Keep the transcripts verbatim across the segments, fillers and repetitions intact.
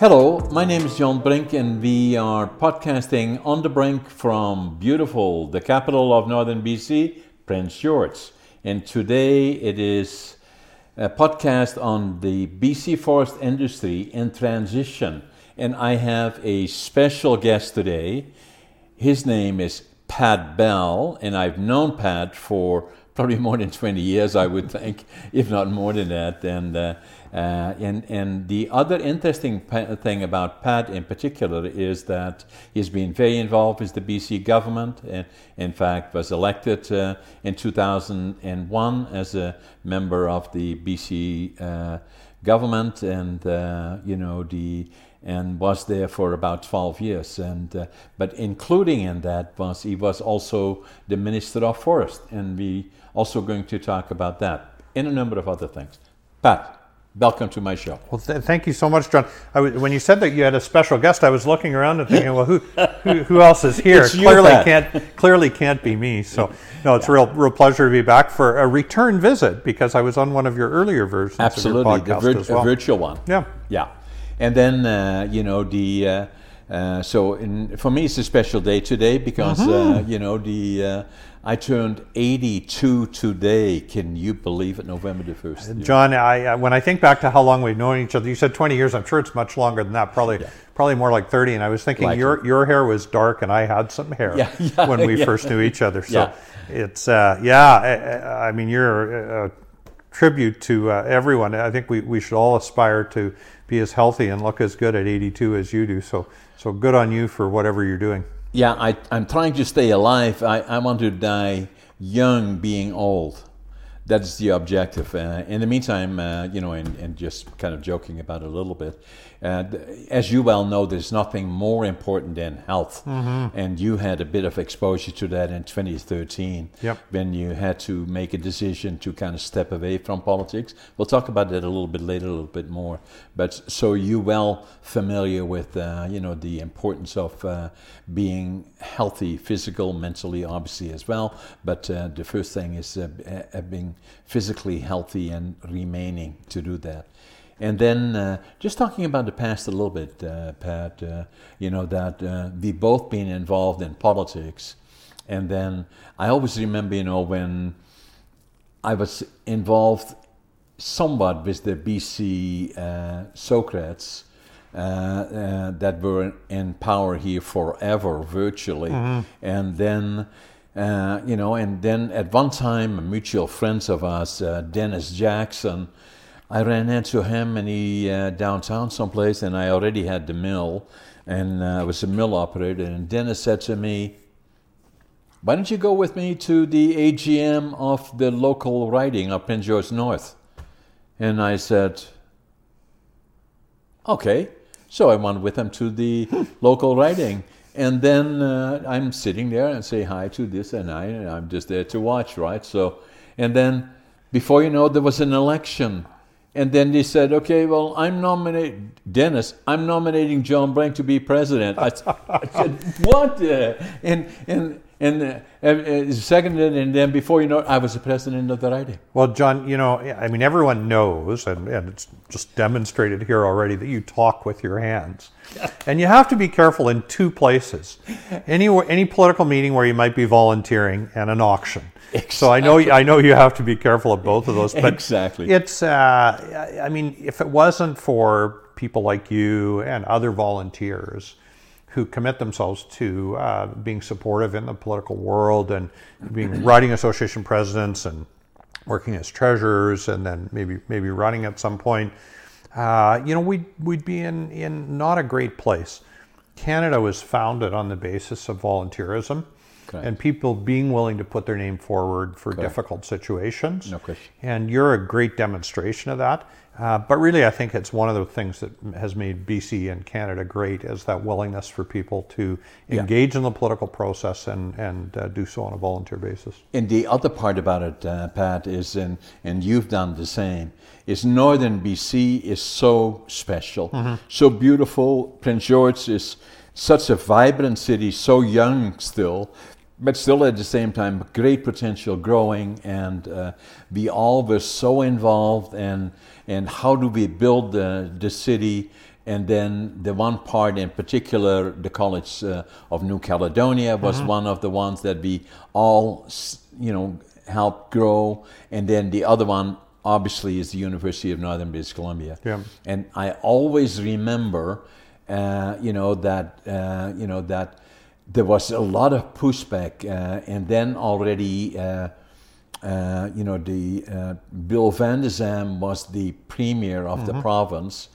Hello, my name is John Brink and we are podcasting on the brink from beautiful, the capital of Northern B C, Prince George. And today it is a podcast on the B C forest industry in transition. And I have a special guest today. His name is Pat Bell, and I've known Pat for probably more than twenty years, I would think, if not more than that. And uh, uh, and and the other interesting pa- thing about Pat in particular is that he's been very involved with the B C government, and in fact was elected uh, in two thousand one as a member of the B C uh, government, and uh, you know the and was there for about twelve years. And uh, but including in that was he was also the Minister of Forest, and we also going to talk about that and a number of other things. Pat, welcome to my show. Well, th- thank you so much, John. I w- when you said that you had a special guest, I was looking around and thinking, well, who who, who else is here? It's clearly you, can't clearly can't be me. So, no, it's yeah. a real real pleasure to be back for a return visit, because I was on one of your earlier versions. Absolutely, of your podcast, the vir- as well. a virtual one. Yeah, yeah. And then uh, you know the uh, uh, so in, for me it's a special day today, because mm-hmm. uh, you know the uh, I turned eighty-two today. Can you believe it? November the first. Uh, John, I, I when I think back to how long we've known each other, you said twenty years. I'm sure it's much longer than that. Probably, yeah. probably more like thirty. And I was thinking, Likely. your your hair was dark, and I had some hair yeah, yeah, when we yeah. first knew each other. So yeah. it's uh, yeah. I, I mean, you're a tribute to uh, everyone. I think we, we should all aspire to be as healthy and look as good at eighty-two as you do. So so good on you for whatever you're doing. Yeah, I, I'm trying to stay alive. I, I want to die young being old. That's the objective. Uh, in the meantime, uh, you know, and, and just kind of joking about it a little bit, uh, as you well know, there's nothing more important than health. Mm-hmm. And you had a bit of exposure to that in twenty thirteen, yep. when you had to make a decision to kind of step away from politics. We'll talk about that a little bit later, a little bit more. But so you well familiar with, uh, you know, the importance of uh, being healthy, physical, mentally, obviously as well. But uh, the first thing is uh, uh, being physically healthy and remaining to do that. And then uh, just talking about the past a little bit, uh, Pat, uh, you know, that uh, we both been involved in politics. And then I always remember, you know, when I was involved somewhat with the B C uh, Socrats uh, uh, that were in power here forever, virtually. Mm-hmm. And then Uh, you know, and then at one time, a mutual friend of ours, uh, Dennis Jackson, I ran into him and he uh, downtown someplace, and I already had the mill, and uh, I was a mill operator. And Dennis said to me, "Why don't you go with me to the A G M of the local riding up in George North?" And I said, "Okay." So I went with him to the local riding. And then uh, I'm sitting there and say hi to this and I, and I'm just there to watch, right? So, and then before you know, there was an election. And then they said, "Okay, well, I'm nominating, Dennis, I'm nominating John Brink to be president." I, I said, "What?" The? And, and, and, uh, and seconded, and then before you know it, I was the president of the riding. Well, John, you know, I mean, everyone knows, and, and it's just demonstrated here already, that you talk with your hands. And you have to be careful in two places. Any any political meeting where you might be volunteering, and an auction. Exactly. So I know I know you have to be careful of both of those. But exactly. It's uh, I mean, if it wasn't for people like you and other volunteers who commit themselves to uh, being supportive in the political world, and being riding association presidents and working as treasurers, and then maybe maybe running at some point, Uh, you know, we'd, we'd be in, in not a great place. Canada was founded on the basis of volunteerism, Correct. and people being willing to put their name forward for Correct. difficult situations. No question. And you're a great demonstration of that. Uh, but really, I think it's one of the things that has made B C and Canada great, is that willingness for people to yeah. engage in the political process and, and uh, do so on a volunteer basis. And the other part about it, uh, Pat, is, and, and you've done the same, is Northern B C is so special, mm-hmm. so beautiful. Prince George is such a vibrant city, so young still, but still at the same time, great potential growing, and uh, we all were so involved, and and how do we build the, the city And then the one part in particular, the College uh, of New Caledonia, was mm-hmm. one of the ones that we all, you know, helped grow. And then the other one, obviously, is the University of Northern British Columbia. Yeah. And I always remember, uh, you know, that, uh, you know, that there was a lot of pushback. Uh, and then already, uh, uh, you know, the uh, Bill Vander Zalm was the premier of mm-hmm. the province.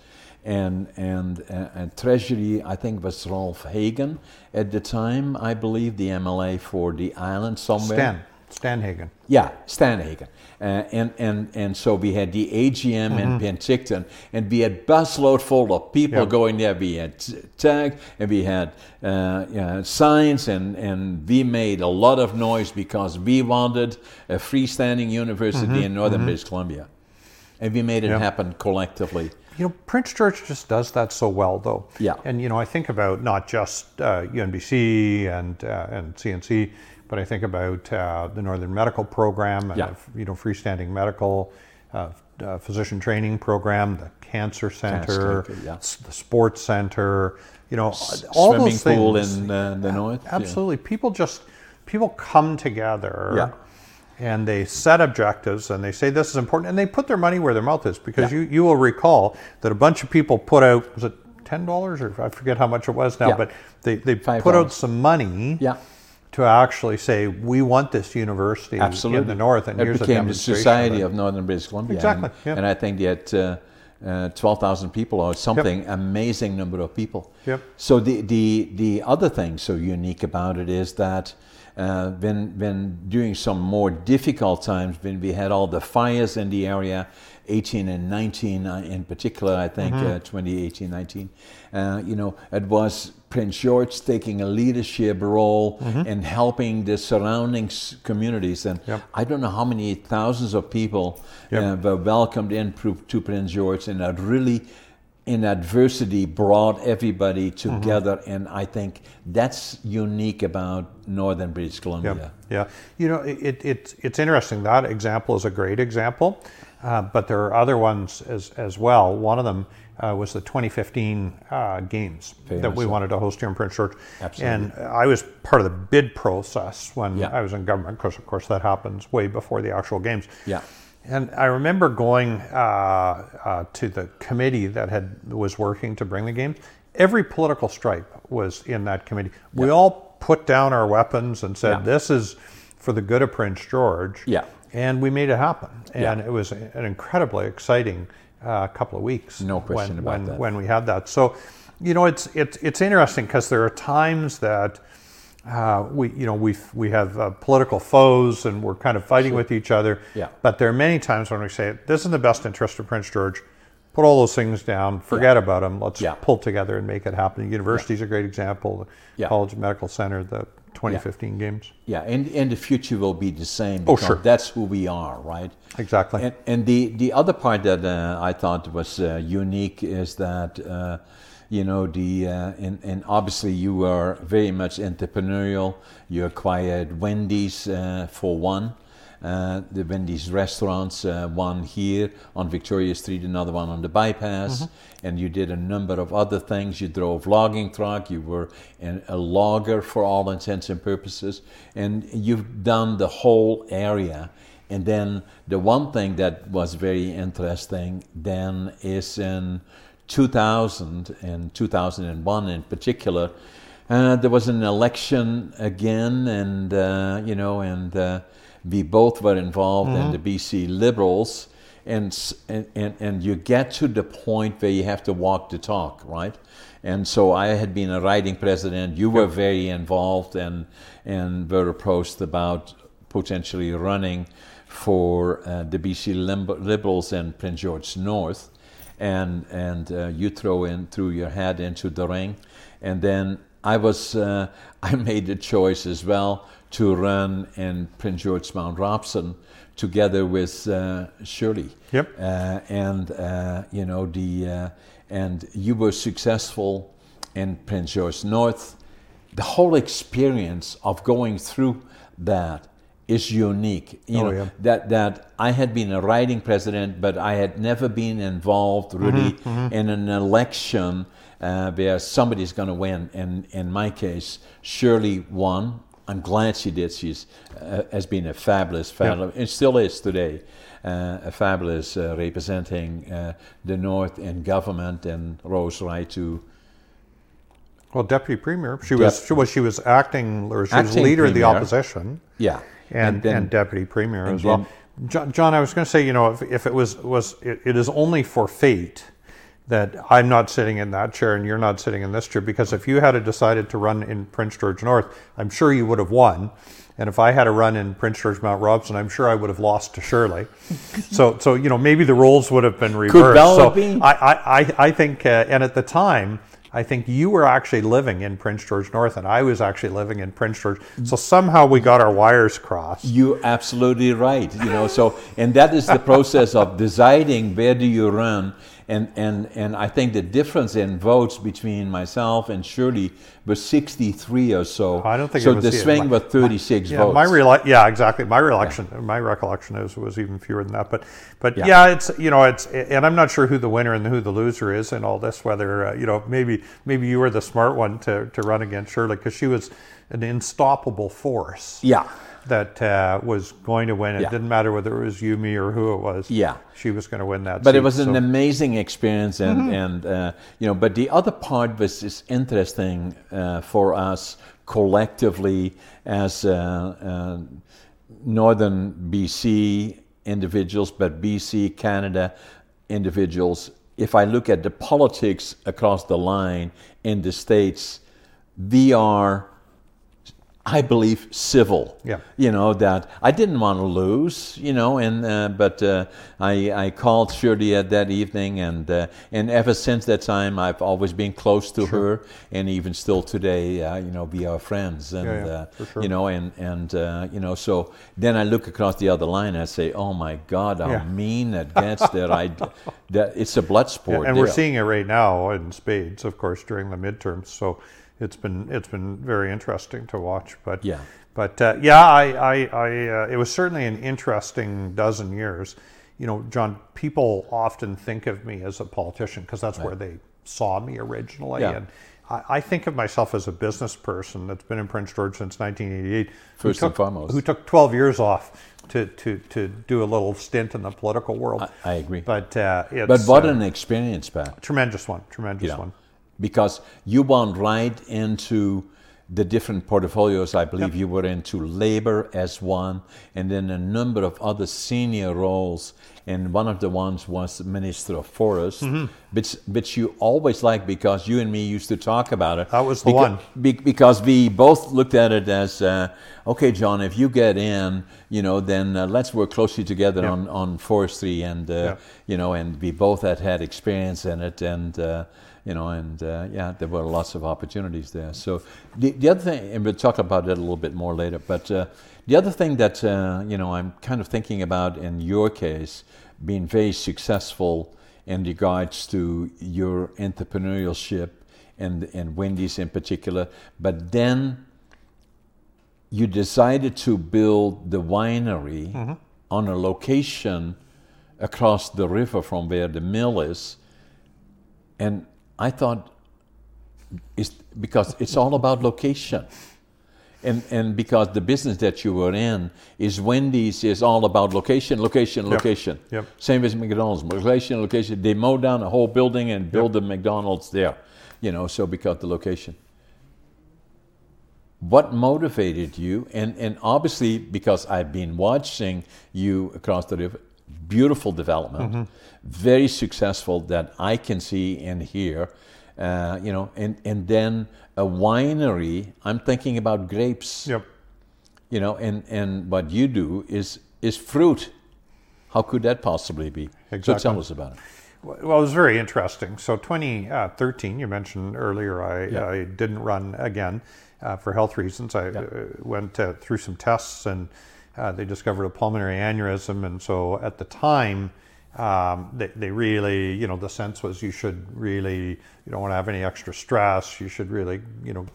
And and uh, and Treasury, I think, was Rolf Hagen at the time. I believe the M L A for the island somewhere. Stan, Stan Hagen. Yeah, Stan Hagen. Uh, and and and so we had the A G M mm-hmm. in Penticton, and we had busload full of people yep. going there. We had tech, and we had uh, you know, science, and and we made a lot of noise because we wanted a freestanding university mm-hmm. in Northern mm-hmm. British Columbia, and we made it yep. happen collectively. You know, Prince George just does that so well, though. Yeah. And, you know, I think about not just uh, U N B C and uh, and C N C, but I think about uh, the Northern Medical Program, and yeah. the, you know, freestanding medical, uh, uh, physician training program, the cancer center, cancer, yeah. s- the sports center, you know, S- all those things. Swimming pool in uh, the north. Absolutely. Yeah. People just, people come together. Yeah. And they set objectives, and they say this is important, and they put their money where their mouth is, because yeah. you, you will recall that a bunch of people put out, was it ten dollars or I forget how much it was now, yeah. but they, they put dollars. out some money yeah. to actually say, we want this university Absolutely. in the north, and it here's a demonstration. It became the Society of, of Northern British Columbia. Exactly. And, yeah. and I think they had uh, uh, twelve thousand people or something, yep. amazing number of people. Yep. So the, the, the other thing so unique about it is that Uh, when, when during some more difficult times, when we had all the fires in the area, eighteen and nineteen uh, in particular, I think, mm-hmm. uh, twenty eighteen nineteen, uh, you know, it was Prince George taking a leadership role mm-hmm. in helping the surrounding communities. And yep. I don't know how many thousands of people yep. uh, were welcomed in to Prince George, and that really, in adversity, brought everybody together, mm-hmm. and I think that's unique about Northern British Columbia. Yeah, yeah. You know, it, it, it's interesting. That example is a great example, uh, but there are other ones as, as well. One of them uh, was the twenty fifteen uh, Games Famous. that we wanted to host here in Prince George. Absolutely. And I was part of the bid process when yeah. I was in government, because of course that happens way before the actual Games. Yeah. And I remember going uh, uh, to the committee that had was working to bring the games. Every political stripe was in that committee. We yeah. all put down our weapons and said, yeah. this is for the good of Prince George. Yeah. And we made it happen. And yeah. it was an incredibly exciting uh, couple of weeks. No question when, about when, that. When we had that. So, you know, it's, it's, it's interesting, because there are times that Uh, we, you know, we we have uh, political foes, and we're kind of fighting sure. with each other. Yeah. But there are many times when we say, "This is the best interest of Prince George. Put all those things down. Forget yeah. about them. Let's yeah. pull together and make it happen." The university is yeah. a great example. The yeah. College of Medical Center, the twenty fifteen yeah. Games. Yeah, and and the future will be the same. Oh, sure. That's who we are, right? Exactly. And, and the the other part that uh, I thought was uh, unique is that. Uh, You know, the uh, and, and obviously you are very much entrepreneurial. You acquired Wendy's uh, for one, uh, the Wendy's restaurants, uh, one here on Victoria Street, another one on the bypass, mm-hmm. and you did a number of other things. You drove logging truck. You were an, a logger for all intents and purposes, and you've done the whole area. And then the one thing that was very interesting then is in two thousand and two thousand one in particular, uh, there was an election again, and uh, you know, and uh, we both were involved mm-hmm. in the B C Liberals, and, and and and you get to the point where you have to walk the talk, right? And so I had been a riding president. You were very involved, and and were approached about potentially running for uh, the B C Liberals and Prince George North. and and uh, you throw in threw your head into the ring, and then I was uh, I made the choice as well to run in Prince George Mount Robson together with uh, Shirley. Yep. Uh, and uh, you know the uh, and you were successful in Prince George North. The whole experience of going through that is unique. You oh, know, yeah. that, that I had been a riding president, but I had never been involved really mm-hmm, mm-hmm. in an election uh, where somebody's going to win. And in my case, Shirley won. I'm glad she did. She's uh, has been a fabulous, fabulous, yeah. and still is today, uh, a fabulous uh, representing uh, the North in government, and rose right to. Well, deputy premier. She Dep- was she was she was acting, or she acting was leader premier. of the opposition. Yeah, and and, then, and deputy premier and as well. Then, John, John, I was going to say, you know, if, if it was was it, it is only for fate that I'm not sitting in that chair and you're not sitting in this chair, because if you had decided to run in Prince George North, I'm sure you would have won. And if I had a run in Prince George Mount Robson, I'm sure I would have lost to Shirley. so, so you know, maybe the roles would have been reversed. Could Bell so be? I, I, I think, uh, and at the time, I think you were actually living in Prince George North, and I was actually living in Prince George. So somehow we got our wires crossed. You're absolutely right. You know, so and that is the process of deciding where do you run. And, and and I think the difference in votes between myself and Shirley was sixty-three or so. I don't think so. It was, the swing yeah, my, was thirty-six yeah, votes. My rela- yeah, exactly. My recollection, yeah. my recollection is was even fewer than that. But but yeah. yeah, it's you know it's and I'm not sure who the winner and who the loser is in all this. Whether uh, you know maybe maybe you were the smart one to to run against Shirley, because she was an unstoppable force. Yeah. That uh, was going to win. It yeah. didn't matter whether it was you, me, or who it was. Yeah, she was going to win that. But seat, it was so. an amazing experience, and mm-hmm. and uh, you know. But the other part was is interesting uh, for us collectively as uh, uh, Northern B C individuals, but B C Canada individuals. If I look at the politics across the line in the States, we are. I believe civil. Yeah. You know that I didn't want to lose. You know, and uh, but uh, I I called Shirley that evening, and uh, and ever since that time I've always been close to sure. her, and even still today, uh, you know, we are friends, and yeah, yeah, uh, for sure. you know, and and uh, you know, so then I look across the other line, and I say, oh my God, how yeah. mean it gets that I that it's a blood sport, yeah, and there. We're seeing it right now in spades, of course, during the midterms. So. It's been it's been very interesting to watch, but yeah, but uh, yeah, I I, I uh, it was certainly an interesting dozen years. You know, John, people often think of me as a politician because that's right. where they saw me originally, yeah. and I, I think of myself as a business person that's been in Prince George since nineteen eighty-eight. First took, and foremost, who took twelve years off to, to, to do a little stint in the political world. I, I agree, but uh, it's, but what uh, an experience, Pat! Tremendous one, tremendous yeah. one. Because you went right into the different portfolios. I believe yep. you were into labor as one, and then a number of other senior roles. And one of the ones was Minister of Forest, mm-hmm. which which you always liked, because you and me used to talk about it. That was the because, one. Be, because we both looked at it as, uh, okay, John, if you get in, you know, then uh, let's work closely together yep. on, on forestry. And, uh, yep. you know, and we both had had experience in it. And... Uh, You know, and uh, yeah, there were lots of opportunities there. So the, the other thing, and we'll talk about that a little bit more later, but uh, the other thing that, uh, you know, I'm kind of thinking about in your case, being very successful in regards to your entrepreneurship and, and Wendy's in particular, but then you decided to build the winery mm-hmm. on a location across the river from where the mill is, and I thought, it's because it's all about location, and and because the business that you were in is Wendy's is all about location, location, location. Yep. Yep. Same as McDonald's, location, location. They mow down a whole building and build yep. a McDonald's there, you know. So because the location. What motivated you, and and obviously because I've been watching you across the river. Beautiful development, mm-hmm. very successful that I can see and hear, uh, you know, and, and then a winery, I'm thinking about grapes, yep. you know, and, and what you do is, is fruit. How could that possibly be? Exactly. So tell us about it. Well, it was very interesting. So twenty thirteen, you mentioned earlier, I, yep. I didn't run again uh, for health reasons. I yep. uh, went uh, through some tests and Uh, they discovered a pulmonary aneurysm, and so at the time, um, they, they really, you know, the sense was you should really, you don't want to have any extra stress. You should really, you know,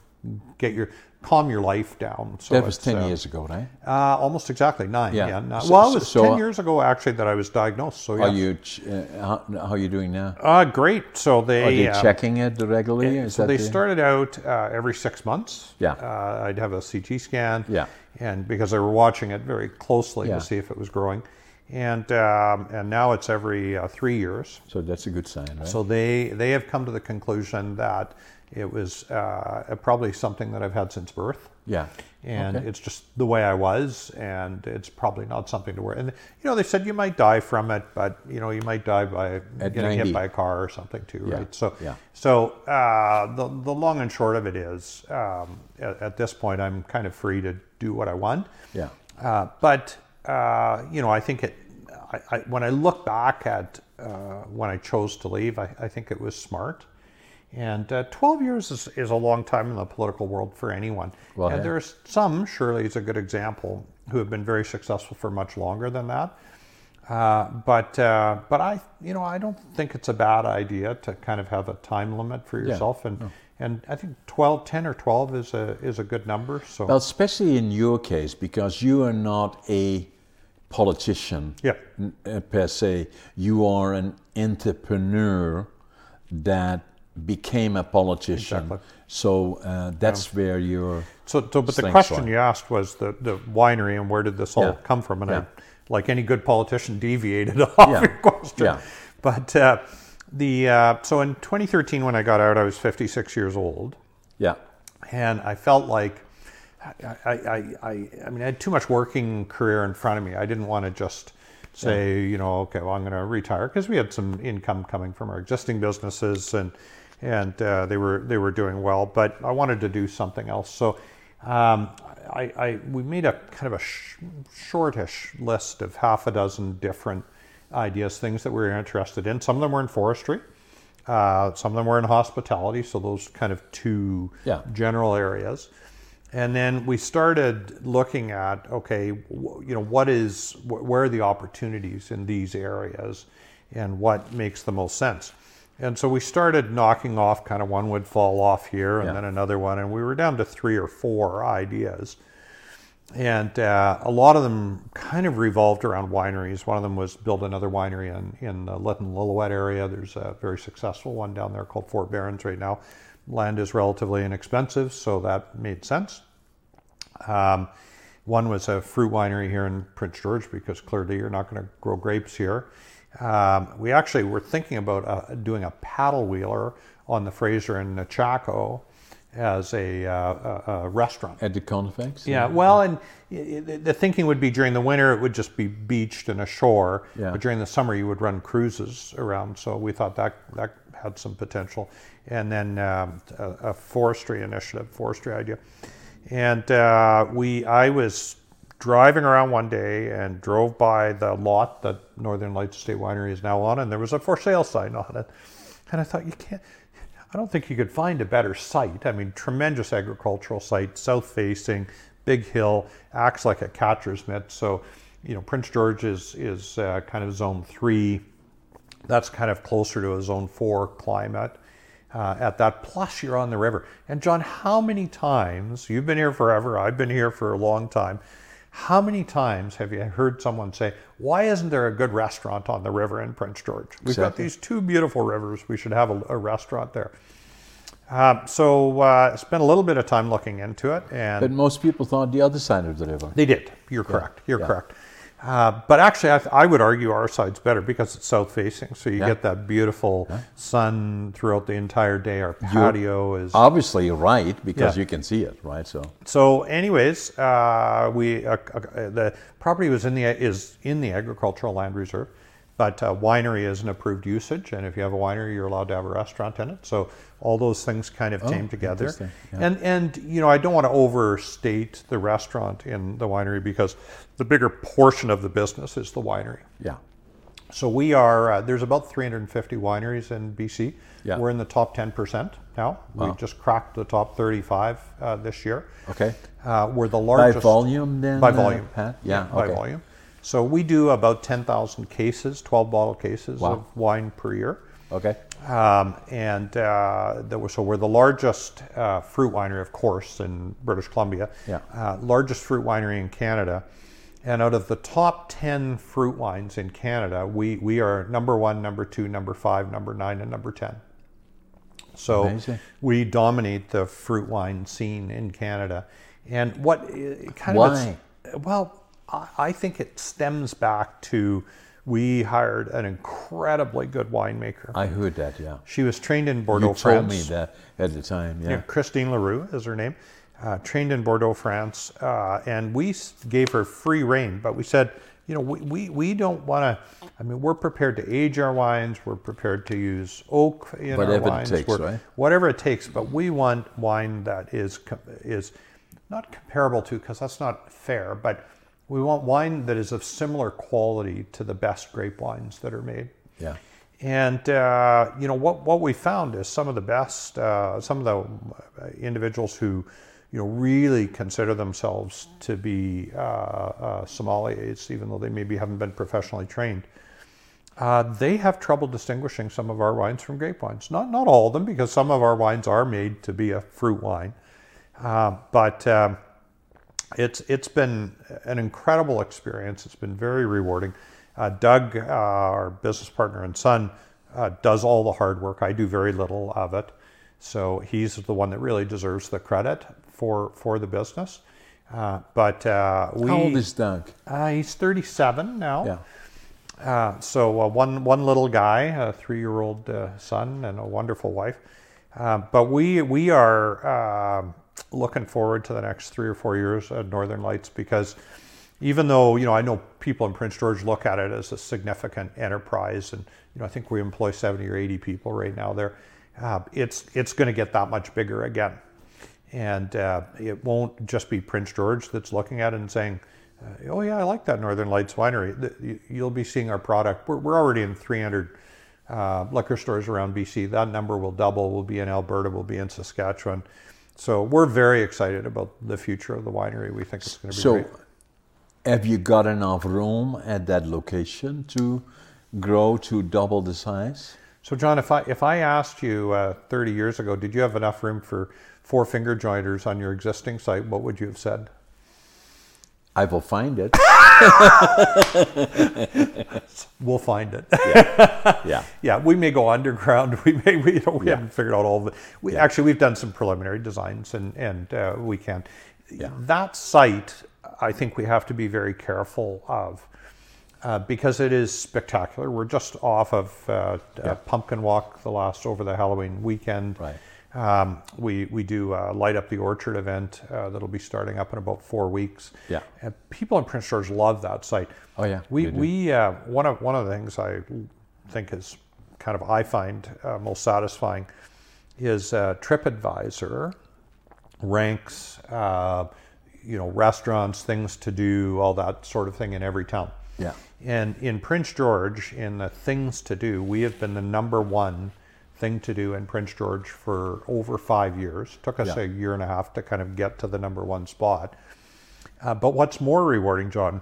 get your calm your life down. So that was ten uh, years ago, right? Uh, almost exactly nine. Yeah. yeah nine. So, well, it was so, ten years ago actually that I was diagnosed. So yeah. Are you uh, how, how are you doing now? Uh great. So they are they uh, checking it regularly? Is so that they the... started out uh, every six months. Yeah. Uh, I'd have a C T scan. Yeah. And because they were watching it very closely yeah. to see if it was growing. And um, and now it's every uh, three years. So that's a good sign, right? So they, they have come to the conclusion that it was uh, probably something that I've had since birth. Yeah. And okay. it's just the way I was, and it's probably not something to worry. And, you know, they said you might die from it, but, you know, you might die by At getting ninety. Hit by a car or something too, yeah. right? So yeah. so uh, the, the long and short of it is, um, at, at this point, I'm kind of free to do what I want. Yeah. Uh, but... Uh, you know, I think it, I, I, when I look back at uh, when I chose to leave, I, I think it was smart. And uh, twelve years is, is a long time in the political world for anyone. Well, and yeah. there's some, Shirley is a good example, who have been very successful for much longer than that. Uh, but uh, but I, you know, I don't think it's a bad idea to kind of have a time limit for yourself. Yeah. And no. And I think twelve, ten or twelve is a is a good number. So well, especially in your case, because you are not a politician yeah. per se. You are an entrepreneur that became a politician. Exactly. So uh, that's yeah. where your so. so but the question are. you asked was the, the winery and where did this all yeah. come from? And yeah. I, like any good politician, deviated off yeah. your question. Yeah. But. Uh, The uh, so in twenty thirteen when I got out, I was fifty-six years old. Yeah, and I felt like I I I, I mean I had too much working career in front of me. I didn't want to just say yeah. you know okay well I'm going to retire because we had some income coming from our existing businesses and and uh, they were they were doing well, but I wanted to do something else. So um, I, I we made a kind of a sh- shortish list of half a dozen different ideas, things that we were interested in. Some of them were in forestry, uh, some of them were in hospitality, so those kind of two yeah. general areas. And then we started looking at, okay, you know, what is, where are the opportunities in these areas and what makes the most sense? And so we started knocking off, kind of one would fall off here and yeah. then another one, and we were down to three or four ideas. And uh, a lot of them kind of revolved around wineries. One of them was build another winery in, in the Lillooet area. There's a very successful one down there called Fort Berens right now. Land is relatively inexpensive, so that made sense. Um, one was a fruit winery here in Prince George because clearly you're not going to grow grapes here. Um, we actually were thinking about uh, doing a paddle wheeler on the Fraser and Nechako as a, uh, a, a restaurant. At the Conifex? Yeah, well, and the thinking would be during the winter it would just be beached and ashore, yeah. but during the summer you would run cruises around, so we thought that that had some potential. And then um, a, a forestry initiative, forestry idea. And uh, we, I was driving around one day and drove by the lot that Northern Lights State Winery is now on, and there was a for sale sign on it. And I thought, you can't, I don't think you could find a better site. I mean, tremendous agricultural site, south-facing, big hill, acts like a catcher's mitt. So, you know, Prince George is is uh, kind of zone three. That's kind of closer to a zone four climate uh, at that. Plus, you're on the river. And John, how many times, you've been here forever, I've been here for a long time, how many times have you heard someone say, why isn't there a good restaurant on the river in Prince George? We've exactly. got these two beautiful rivers. We should have a, a restaurant there. Uh, so uh, I spent a little bit of time looking into it. And but most people thought the other side of the river. They did. You're yeah. correct. You're yeah. correct. Uh, but actually, I, th- I would argue our side's better because it's south-facing. So you yeah. get that beautiful yeah. sun throughout the entire day. Our patio You're is... obviously right because yeah. you can see it, right? So, so anyways, uh, we uh, uh, the property was in the is in the agricultural land reserve, but uh, winery is an approved usage. And if you have a winery, you're allowed to have a restaurant in it. So all those things kind of oh, came together. Yeah. And, and, you know, I don't want to overstate the restaurant in the winery because the bigger portion of the business is the winery. Yeah. So we are, uh, there's about three hundred fifty wineries in B C. Yeah. We're in the top ten percent now. Wow. We just cracked the top thirty-five uh, this year. Okay. Uh, we're the largest. By volume then? By volume. Uh, Pat? Yeah. yeah okay. By volume. So we do about ten thousand cases, twelve bottle cases wow. of wine per year. Okay. Um, and uh, that was, so we're the largest uh, fruit winery, of course, in British Columbia. Yeah. Uh, largest fruit winery in Canada. And out of the top ten fruit wines in Canada, we, we are number one, number two, number five, number nine, and number ten. So amazing. We dominate the fruit wine scene in Canada. And what kind Why? of... Well, I, I think it stems back to... We hired an incredibly good winemaker. I heard that, yeah. She was trained in Bordeaux, you France. You told me that at the time, yeah. yeah Christine Leroux is her name. Uh, trained in Bordeaux, France. Uh, and we gave her free rein, but we said, you know, we, we, we don't want to, I mean, we're prepared to age our wines. We're prepared to use oak in whatever our wines. Whatever it takes, we're, right? Whatever it takes. But we want wine that is is not comparable to, because that's not fair, but we want wine that is of similar quality to the best grape wines that are made. Yeah. And, uh, you know, what, what we found is some of the best, uh, some of the individuals who, you know, really consider themselves to be uh, uh, sommeliers, even though they maybe haven't been professionally trained, uh, they have trouble distinguishing some of our wines from grape wines. Not, not all of them, because some of our wines are made to be a fruit wine. Uh, but... Um, It's it's been an incredible experience. It's been very rewarding. Uh, Doug, uh, our business partner and son, uh, does all the hard work. I do very little of it. So he's the one that really deserves the credit for for the business. Uh, but uh, we. How old is Doug? Uh, he's thirty-seven now. Yeah. Uh, so uh, one one little guy, a three-year-old uh, son, and a wonderful wife. Uh, but we we are. Uh, looking forward to the next three or four years at Northern Lights, because even though, you know, I know people in Prince George look at it as a significant enterprise, and, you know, I think we employ seventy or eighty people right now there, uh, it's it's going to get that much bigger again. And uh, it won't just be Prince George that's looking at it and saying, uh, oh yeah, I like that Northern Lights winery. You'll be seeing our product. We're, we're already in three hundred uh, liquor stores around B C. That number will double. We'll be in Alberta. We'll be in Saskatchewan. So we're very excited about the future of the winery. We think it's going to be so great. So have you got enough room at that location to grow to double the size? So John, if I if I asked you uh, thirty years ago, did you have enough room for four finger jointers on your existing site, what would you have said? I will find it. We'll find it. Yeah. Yeah. Yeah. We may go underground. We may. We, you know, we yeah. haven't figured out all of it. We yeah. actually we've done some preliminary designs, and and uh, we can. Yeah. That site, I think we have to be very careful of, uh, because it is spectacular. We're just off of uh, yeah. uh, Pumpkin Walk, the last over the Halloween weekend. Right. Um, we we do uh, Light Up the Orchard event uh, that'll be starting up in about four weeks. Yeah, and people in Prince George love that site. Oh yeah, we we uh, one of one of the things I think is kind of I find uh, most satisfying is uh, TripAdvisor ranks uh, you know restaurants, things to do, all that sort of thing in every town. Yeah, and in Prince George, in the things to do, we have been the number one thing to do in Prince George for over five years. Took us yeah. a year and a half to kind of get to the number one spot. Uh, but what's more rewarding, John,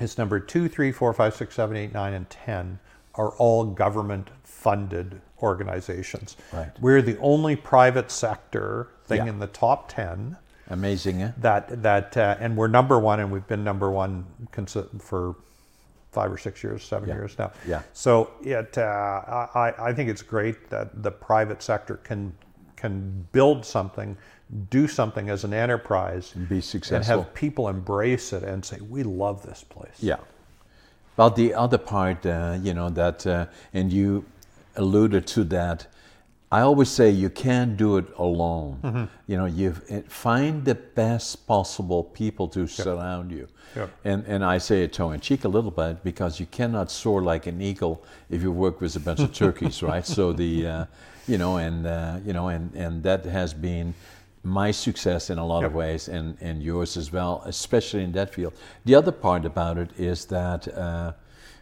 is number two, three, four, five, six, seven, eight, nine, and ten are all government-funded organizations. Right. We're the only private sector thing yeah. in the top ten. Amazing, eh? That that uh, and we're number one, and we've been number one consistent for five or six years, seven yeah. years now. Yeah. So it, uh, I, I think it's great that the private sector can can build something, do something as an enterprise, and be successful, and have people embrace it and say, "We love this place." Yeah. Well, the other part, uh, you know, that uh, and you alluded to that. I always say you can't do it alone. Mm-hmm. You know, you find the best possible people to yep. surround you. Yep. And and I say it toe in cheek a little bit, because you cannot soar like an eagle if you work with a bunch of turkeys, right? So the, uh, you know, and uh, you know, and, and that has been my success in a lot yep. of ways, and, and yours as well, especially in that field. The other part about it is that, uh,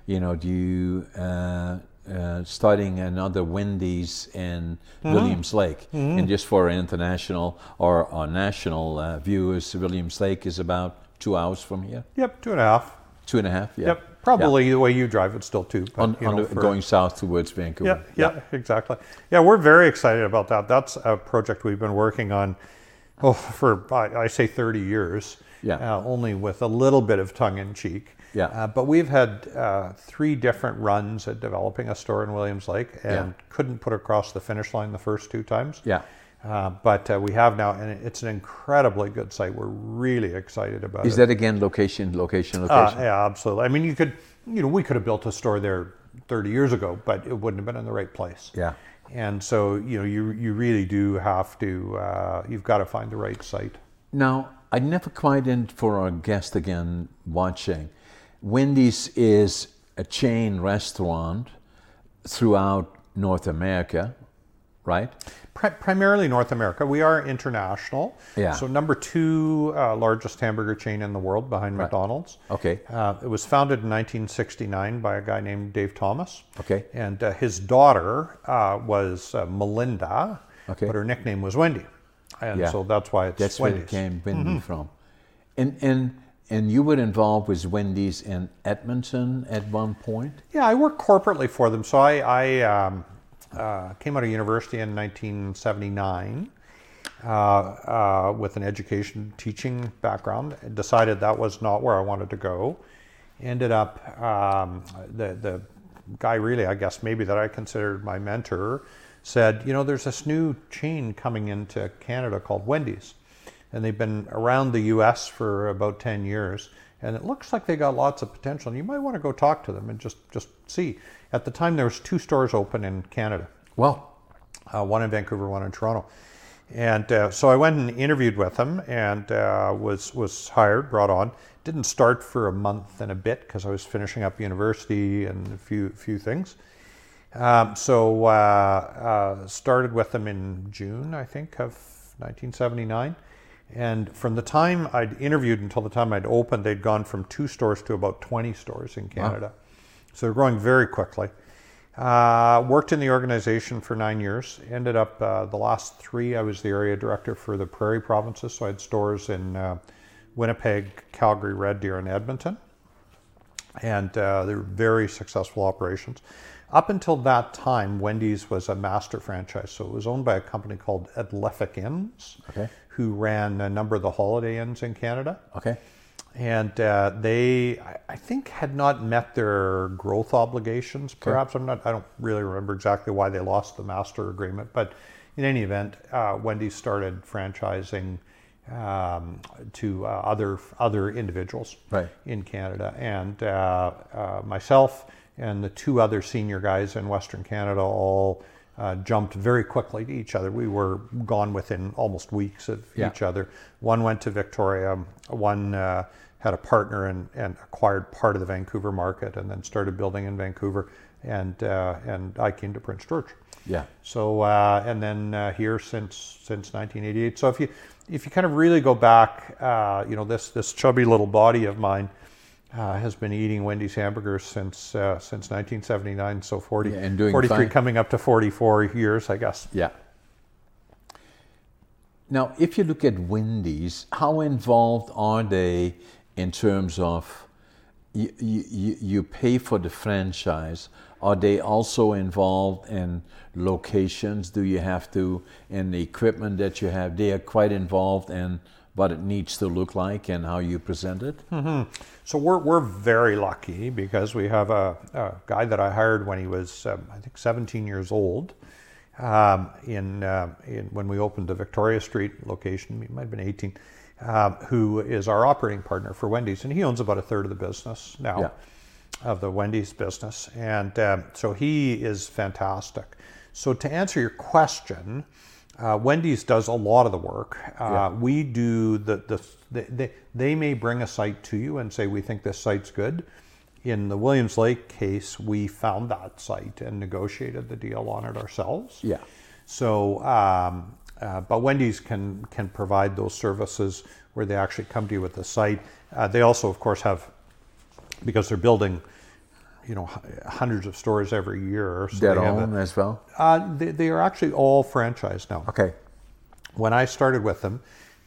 you know, do you... Uh, Uh, starting another Wendy's in mm-hmm. Williams Lake. Mm-hmm. And just for international or, or national uh, viewers, Williams Lake is about two hours from here. Yep, two and a half. Two and a half, yeah. Yep. Probably yeah. the way you drive it's still too. But, on, you know, on the, for, going south towards Vancouver. Yeah, yeah, yeah, exactly. Yeah, we're very excited about that. That's a project we've been working on oh, for, I, I say, thirty years, yeah. uh, only with a little bit of tongue-in-cheek. Yeah. Uh, but we've had uh, three different runs at developing a store in Williams Lake and yeah. couldn't put across the finish line the first two times. Yeah. Uh, but uh, we have now, and it's an incredibly good site. We're really excited about it. Is that again location, location, location? Uh, yeah, absolutely. I mean, you could, you know, we could have built a store there thirty years ago, but it wouldn't have been in the right place. Yeah. And so, you know, you you really do have to, uh, you've got to find the right site. Now, I never quite in for our guest again watching. Wendy's is a chain restaurant throughout North America, right? Primarily North America. We are international. Yeah. So number two uh, largest hamburger chain in the world behind right. McDonald's. Okay. Uh, it was founded in nineteen sixty-nine by a guy named Dave Thomas. Okay. And uh, his daughter uh, was uh, Melinda, okay. but her nickname was Wendy. And yeah. so that's why it's that's Wendy's. That's where it came Wendy mm-hmm. from. And, and and you were involved with Wendy's in Edmonton at one point? Yeah, I worked corporately for them. So I... I um, Uh, came out of university in nineteen seventy-nine uh, uh, with an education teaching background. Decided that was not where I wanted to go. Ended up, um, the, the guy really, I guess, maybe that I considered my mentor said, you know, there's this new chain coming into Canada called Wendy's. And they've been around the U S for about ten years. And it looks like they got lots of potential. And you might want to go talk to them and just, just see. At the time, there was two stores open in Canada. Well, uh, one in Vancouver, one in Toronto. And uh, so I went and interviewed with them and uh, was was hired, brought on. Didn't start for a month and a bit because I was finishing up university and a few few things. Um, so uh, uh, started with them in June, I think, of nineteen seventy-nine. And from the time I'd interviewed until the time I'd opened, they'd gone from two stores to about twenty stores in Canada. Wow. So they're growing very quickly. Uh, worked in the organization for nine years. Ended up uh, the last three, I was the area director for the Prairie provinces. So I had stores in uh, Winnipeg, Calgary, Red Deer, and Edmonton. And uh, they were very successful operations. Up until that time, Wendy's was a master franchise. So it was owned by a company called Adlethic Inns, okay. who ran a number of the Holiday Inns in Canada. Okay. And uh, they, I think, had not met their growth obligations. Perhaps okay. I'm not. I don't really remember exactly why they lost the master agreement. But in any event, uh, Wendy's started franchising um, to uh, other other individuals right. in Canada. And uh, uh, myself and the two other senior guys in Western Canada all uh, jumped very quickly to each other. We were gone within almost weeks of yeah. each other. One went to Victoria. One uh, had a partner and, and acquired part of the Vancouver market and then started building in Vancouver. And uh, and I came to Prince George. Yeah. So, uh, and then uh, here since since nineteen eighty-eight. So if you if you kind of really go back, uh, you know, this, this chubby little body of mine Uh, has been eating Wendy's hamburgers since uh, since nineteen seventy-nine, so forty, yeah, and doing forty-three, fine. Coming up to forty-four years, I guess. Yeah. Now, if you look at Wendy's, how involved are they in terms of you, you, you pay for the franchise? Are they also involved in locations? Do you have to, in the equipment that you have, they are quite involved in what it needs to look like and how you present it? Mm-hmm. So we're we're very lucky because we have a, a guy that I hired when he was um, I think seventeen years old. Um, in, uh, in when we opened the Victoria Street location, he might have been eighteen. Um, who is our operating partner for Wendy's, and he owns about a third of the business now, yeah. of the Wendy's business, and um, so he is fantastic. So to answer your question. Uh, Wendy's does a lot of the work. Uh, yeah. We do the, the the they they may bring a site to you and say we think this site's good. In the Williams Lake case, we found that site and negotiated the deal on it ourselves. Yeah. So, um, uh, but Wendy's can can provide those services where they actually come to you with the site. Uh, they also, of course, have because they're building. You know, hundreds of stores every year. So that own as well? Uh, they, they are actually all franchised now. Okay. When I started with them,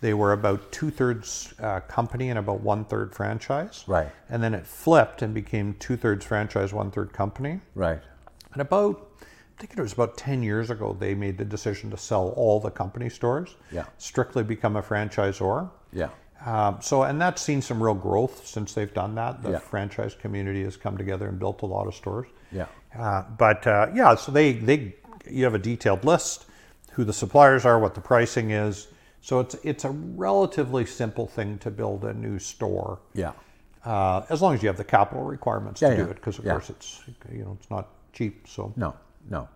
They were about two-thirds uh, company and about one-third franchise. Right. And then it flipped and became two-thirds franchise, one-third company. Right. And about, I think it was about ten years ago, they made the decision to sell all the company stores. Yeah. Strictly become a franchisor. Yeah. Um, so, and that's seen some real growth since they've done that. The yeah. franchise community has come together and built a lot of stores. Yeah. Uh, but uh, yeah, so they, they, you have a detailed list, who the suppliers are, what the pricing is. So it's it's a relatively simple thing to build a new store. Yeah. Uh, as long as you have the capital requirements yeah, to yeah. do it, because of yeah. course it's you know it's not cheap. So no, no.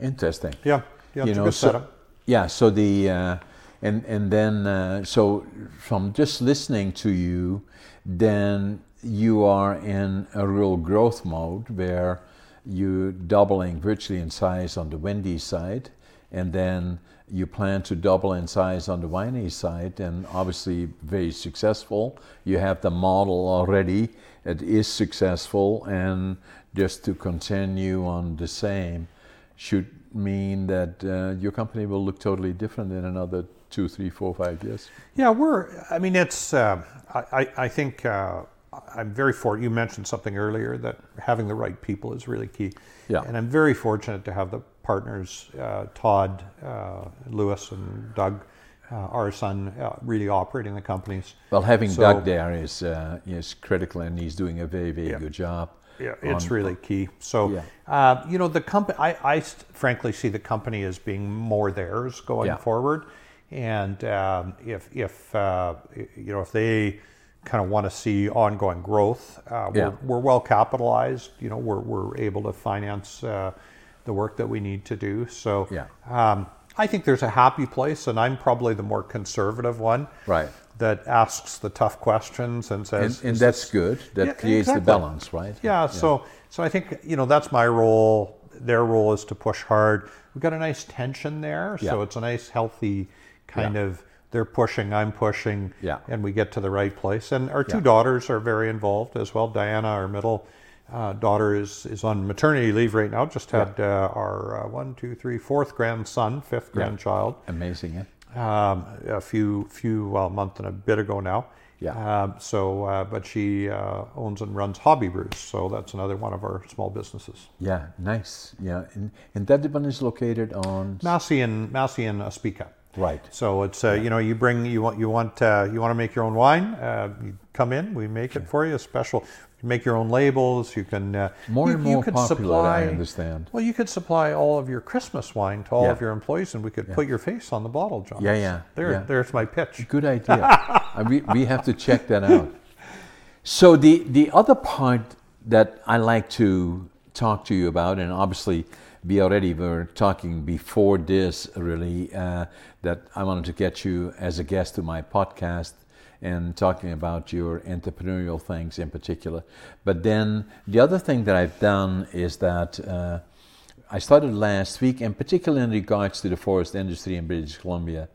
Interesting. Yeah. Yeah. You it's know, a good so, setup. Yeah. So the uh, and and then uh, so from just listening to you, then you are in a real growth mode where you're doubling virtually in size on the Wendy's side, and then you plan to double in size on the winery side, and obviously very successful. You have the model already. It is successful, and just to continue on the same should mean that uh, your company will look totally different in another two, three, four, five years. Yeah, we're, I mean, it's, uh, I, I think uh, I'm very fortunate. You mentioned something earlier that having the right people is really key. Yeah. And I'm very fortunate to have the partners, uh, Todd, uh, Lewis, and Doug, uh, our son, uh, really operating the companies. Well, having so, Doug there is uh, is critical, and he's doing a very, very yeah. good job. Yeah, it's on, really key. So, yeah. uh, you know, the company, I, I frankly see the company as being more theirs going yeah. forward. And um, if, if uh, you know, if they kind of want to see ongoing growth, uh, yeah. we're, we're well capitalized. You know, we're, we're able to finance uh the work that we need to do. So yeah. um, I think there's a happy place, and I'm probably the more conservative one right. that asks the tough questions and says... And, and that's this, good. That yeah, creates exactly. the balance, right? Yeah, yeah. So, so I think, you know, that's my role. Their role is to push hard. We've got a nice tension there. Yeah. So it's a nice, healthy kind yeah. of, they're pushing, I'm pushing, yeah. and we get to the right place. And our two yeah. daughters are very involved as well. Diana, our middle Uh, daughter is, is on maternity leave right now. Just had yeah. uh, our uh, one, two, three, fourth grandson, fifth yeah. grandchild. Amazing, yeah. Um, a few, few, well, a month and a bit ago now. Yeah. Um, so, uh, but she uh, owns and runs Hobby Brews, so that's another one of our small businesses. Yeah, nice. Yeah, and, and that one is located on Massey and Massey and Aspica. Right. So it's uh, yeah. you know you bring you want you want uh, you want to make your own wine. Uh, you come in, we make it for you. A special. You make your own labels. You can uh, more you, and more you could popular. Supply, I understand. Well, you could supply all of your Christmas wine to all yeah. of your employees, and we could yeah. put your face on the bottle, John. Yeah, yeah. There, yeah. there's my pitch. Good idea. I, we we have to check that out. So the the other part that I like to talk to you about, and obviously we already were talking before this, really, uh, that I wanted to get you as a guest to my podcast, and talking about your entrepreneurial things in particular. But then the other thing that I've done is that uh, I started last week, and particularly in regards to the forest industry in British Columbia,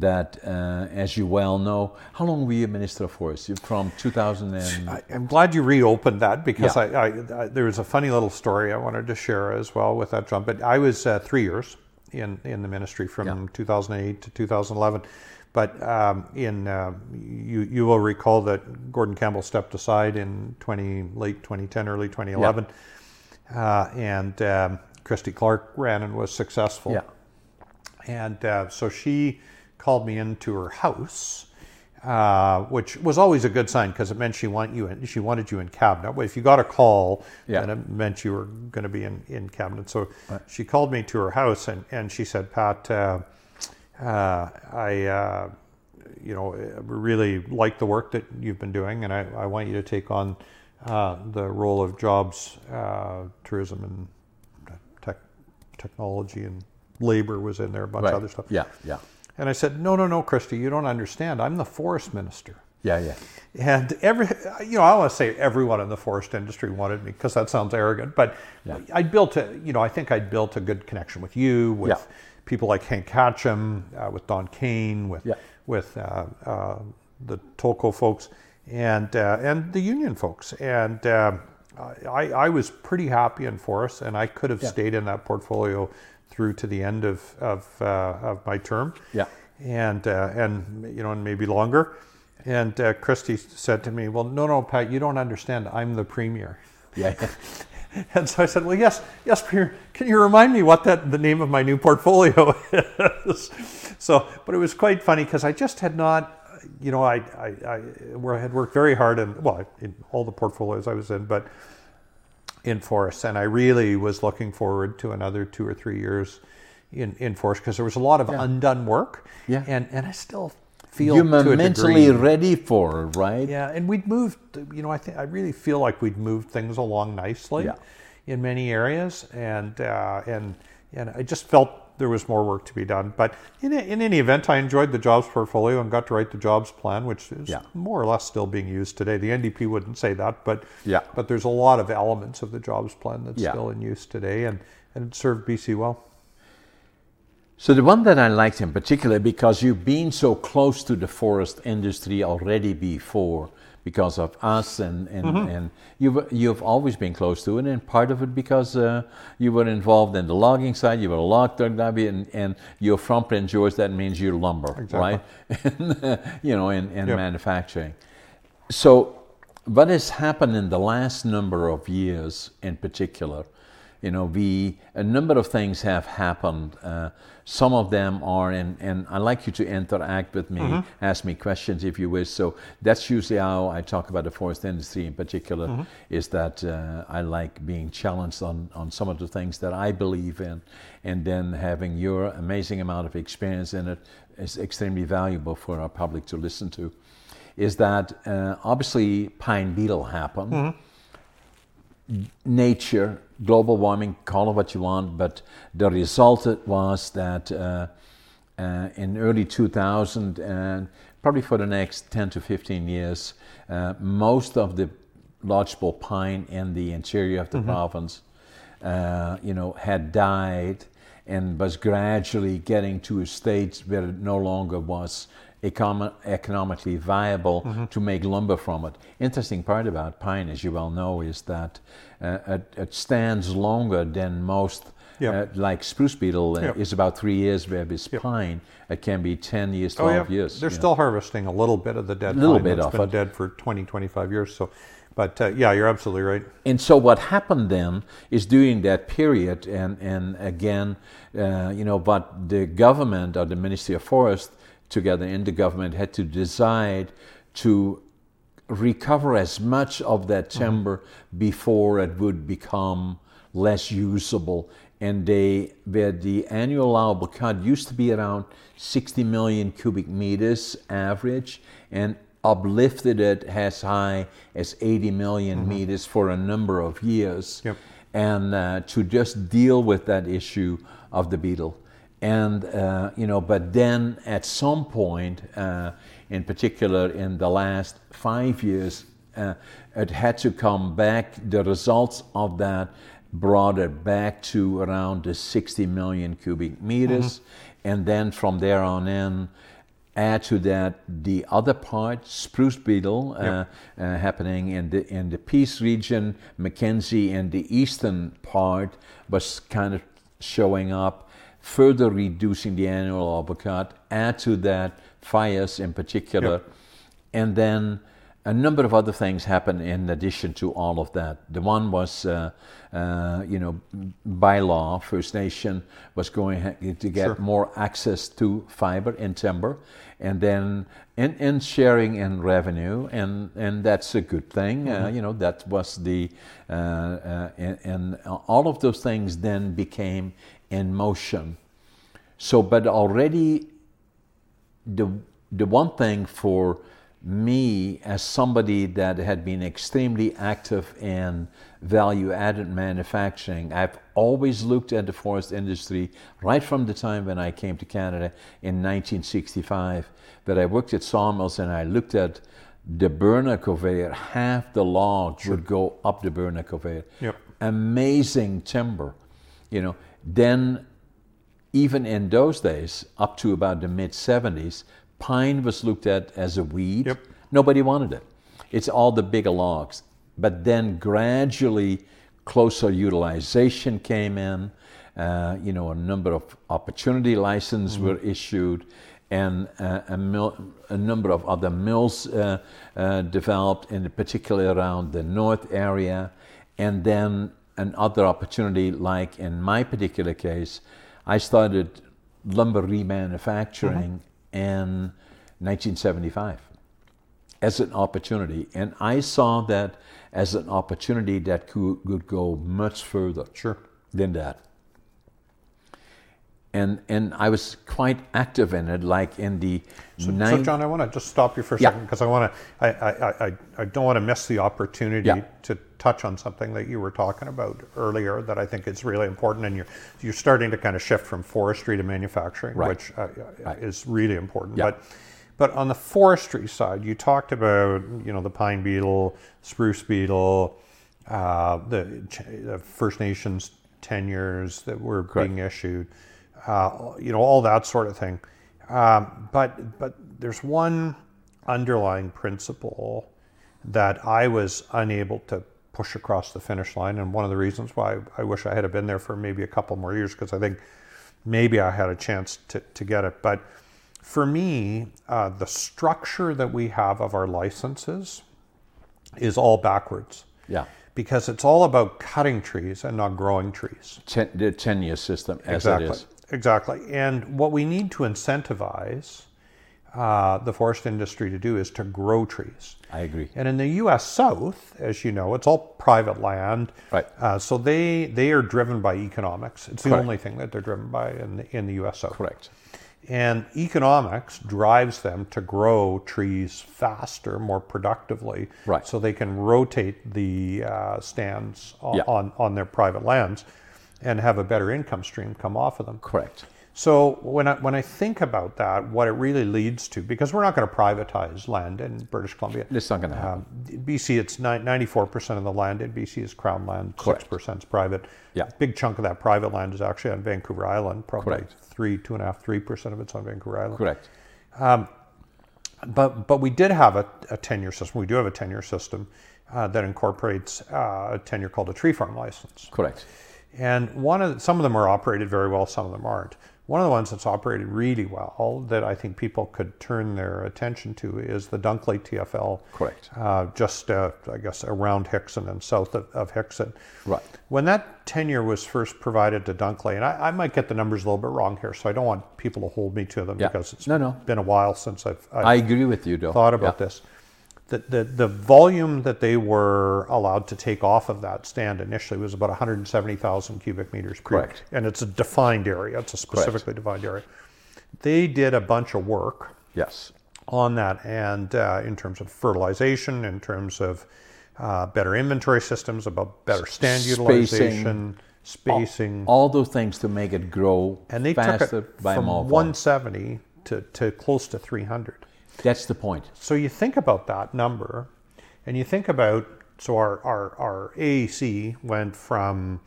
that uh, as you well know, how long were you Minister of Forests? You're from two thousand and... I, I'm glad you reopened that, because yeah. I, I, I, there was a funny little story I wanted to share as well with that, John. But I was uh, three years in, in the ministry from yeah. two thousand eight to two thousand eleven. But um, in uh, you you will recall that Gordon Campbell stepped aside in twenty late twenty ten, early twenty eleven, yeah. uh, and um, Christy Clark ran and was successful. Yeah. And uh, so she called me into her house, uh, which was always a good sign, because it meant she want you in, she wanted you in cabinet. If you got a call, yeah. then it meant you were going to be in, in cabinet. So right. she called me to her house, and, and she said, Pat. Uh, Uh, I, uh, you know, really like the work that you've been doing, and I, I want you to take on uh, the role of jobs, uh, tourism, and tech, technology, and labor was in there, a bunch right. of other stuff. Yeah, yeah. And I said, no, no, no, Christy, you don't understand. I'm the forest minister. Yeah, yeah. And every, you know, I want to say everyone in the forest industry wanted me, because that sounds arrogant, but yeah. I built a, you know, I think I built a good connection with you, with. Yeah. People like Hank Ketcham, uh, with Don Kane, with yeah. with uh, uh, the Tolco folks, and uh, and the union folks, and uh, I, I was pretty happy in forests, and I could have yeah. stayed in that portfolio through to the end of of, uh, of my term. Yeah. and uh, and you know, and maybe longer. And uh, Christy said to me, "Well, no, no, Pat, you don't understand. I'm the premier." Yeah. And so I said, "Well, yes, yes, Premier, can you remind me what that the name of my new portfolio is?" So, but it was quite funny because I just had not, you know, I, I, I, where I had worked very hard in, well, in all the portfolios I was in, but in forests, and I really was looking forward to another two or three years in, in forest because there was a lot of yeah. undone work, yeah. and, and I still feel you were mentally ready for, right? Yeah, and we'd moved, you know, I think I really feel like we'd moved things along nicely yeah. in many areas, and uh, and and I just felt there was more work to be done. But in in any event, I enjoyed the jobs portfolio and got to write the jobs plan, which is yeah. more or less still being used today. The N D P wouldn't say that, but yeah. but there's a lot of elements of the jobs plan that's yeah. still in use today, and, and it served B C well. So the one that I liked in particular, because you've been so close to the forest industry already before because of us, and, and, mm-hmm. and you've, you've always been close to it, and part of it because uh, you were involved in the logging side, you were a log dog, and, and you're from Prince George, that means you're lumber, exactly. right? And, uh, you know, and, and yep. manufacturing. So what has happened in the last number of years in particular? You know, we, a number of things have happened. Uh, some of them are, and, and I'd like you to interact with me, mm-hmm. ask me questions if you wish. So that's usually how I talk about the forest industry in particular, mm-hmm. is that uh, I like being challenged on, on some of the things that I believe in, and then having your amazing amount of experience in it is extremely valuable for our public to listen to. Is that uh, obviously pine beetle happened. Mm-hmm. Nature, global warming, call it what you want, but the result was that uh, uh, in early two thousand, and probably for the next ten to fifteen years, uh, most of the lodgepole pine in the interior of the mm-hmm. province, uh, you know, had died and was gradually getting to a state where it no longer was Econ- economically viable mm-hmm. to make lumber from it. Interesting part about pine, as you well know, is that uh, it, it stands longer than most, yep. uh, like spruce beetle uh, yep. is about three years, where it's yep. pine, it can be ten years, twelve oh, yeah. years. They're still know. harvesting a little bit of the dead little pine bit that's of been it. dead for twenty, twenty-five years. So, but uh, yeah, you're absolutely right. And so what happened then is during that period, and, and again, uh, you know, but the government or the Ministry of Forest together in the government had to decide to recover as much of that timber mm-hmm. before it would become less usable. And they, where the annual allowable cut used to be around sixty million cubic meters average, and uplifted it as high as eighty million mm-hmm. meters for a number of years. Yep. And uh, to just deal with that issue of the beetle. And, uh, you know, but then at some point, uh, in particular in the last five years, uh, it had to come back. The results of that brought it back to around the sixty million cubic meters. Mm-hmm. And then from there on in, add to that the other part, spruce beetle, yep. uh, uh, happening in the in the Peace region. Mackenzie and the eastern part was kind of showing up, further reducing the annual overcut, add to that fires in particular, yep. and then a number of other things happened in addition to all of that. The one was, uh, uh, you know, by law, First Nation was going to get sure. more access to fiber and timber, and then in, in sharing and revenue, and, and that's a good thing. Mm-hmm. Uh, you know, that was the, uh, uh, and, and all of those things then became in motion. So, but already the the one thing for me as somebody that had been extremely active in value-added manufacturing, I've always looked at the forest industry right from the time when I came to Canada in nineteen sixty-five, that I worked at sawmills and I looked at the burner conveyor. Half the logs sure. would go up the burner conveyor. Yep. Amazing timber, you know. Then, even in those days, up to about the mid-seventies, pine was looked at as a weed. Yep. Nobody wanted it. It's all the bigger logs. But then gradually, closer utilization came in. Uh, you know, a number of opportunity licenses mm-hmm. were issued. and uh, a, mill, a number of other mills uh, uh, developed, in particularly around the north area. And then another opportunity, like in my particular case, I started lumber remanufacturing mm-hmm. in nineteen seventy-five as an opportunity. And I saw that as an opportunity that could, could go much further sure. than that. And and I was quite active in it, like in the... So, nine- so John, I want to just stop you for a yeah. second, because I want to, I, I, I, I don't want to miss the opportunity yeah. to touch on something that you were talking about earlier that I think is really important. And you're, you're starting to kind of shift from forestry to manufacturing, right. which uh, right. is really important. Yeah. But but on the forestry side, you talked about, you know, the pine beetle, spruce beetle, uh, the, the First Nations tenures that were Correct. being issued. Uh, you know, all that sort of thing. Um, but but there's one underlying principle that I was unable to push across the finish line. And one of the reasons why I wish I had been there for maybe a couple more years, because I think maybe I had a chance to, to get it. But for me, uh, the structure that we have of our licenses is all backwards. Yeah. Because it's all about cutting trees and not growing trees. Ten, the tenure system as exactly. it is. Exactly. And what we need to incentivize uh, the forest industry to do is to grow trees. I agree. And in the U S South, as you know, it's all private land. Right. Uh, so they they are driven by economics. It's Correct. the only thing that they're driven by in the, in the U S South. Correct. And economics drives them to grow trees faster, more productively, right. so they can rotate the uh, stands on, yeah. on, on their private lands and have a better income stream come off of them. Correct. So when I, when I think about that, what it really leads to, because we're not going to privatize land in British Columbia. It's not going to happen. Um, B C, it's ninety-four percent of the land in B C is Crown land, Correct. six percent is private. Yeah. A big chunk of that private land is actually on Vancouver Island, probably Correct. three, two and a half, three percent of it's on Vancouver Island. Correct. Um, but but we did have a, a tenure system. We do have a tenure system uh, that incorporates uh, a tenure called a tree farm license. Correct. And one of the, some of them are operated very well, some of them aren't. One of the ones that's operated really well that I think people could turn their attention to is the Dunkley T F L. Correct. Uh, just, uh, I guess, around Hickson and south of, of Hickson. Right. When that tenure was first provided to Dunkley, and I, I might get the numbers a little bit wrong here, so I don't want people to hold me to them yeah. because it's no, no. been a while since I've, I've I agree with you, Doug. thought about yeah. this. The, the, the volume that they were allowed to take off of that stand initially was about one hundred seventy thousand cubic meters per year. Correct. And it's a defined area. It's a specifically Correct. defined area. They did a bunch of work yes. on that, and uh, in terms of fertilization, in terms of uh, better inventory systems, about better stand spacing, utilization, spacing. All, all those things to make it grow and they faster took it by from mobile. one hundred seventy to, to close to three hundred. That's the point. So you think about that number, and you think about, so our, our, our A A C went from,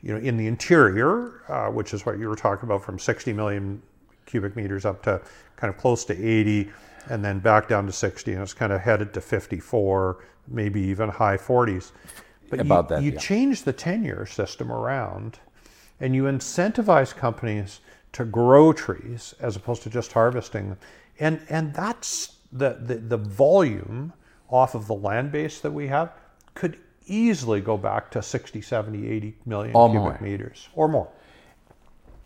you know, in the interior, uh, which is what you were talking about, from sixty million cubic meters up to kind of close to eighty, and then back down to sixty, and it's kind of headed to fifty-four, maybe even high forties. But about you, that, you yeah. change the tenure system around, and you incentivize companies to grow trees as opposed to just harvesting them. And and that's the, the, the volume off of the land base that we have could easily go back to sixty, seventy, eighty million or cubic more. meters or more.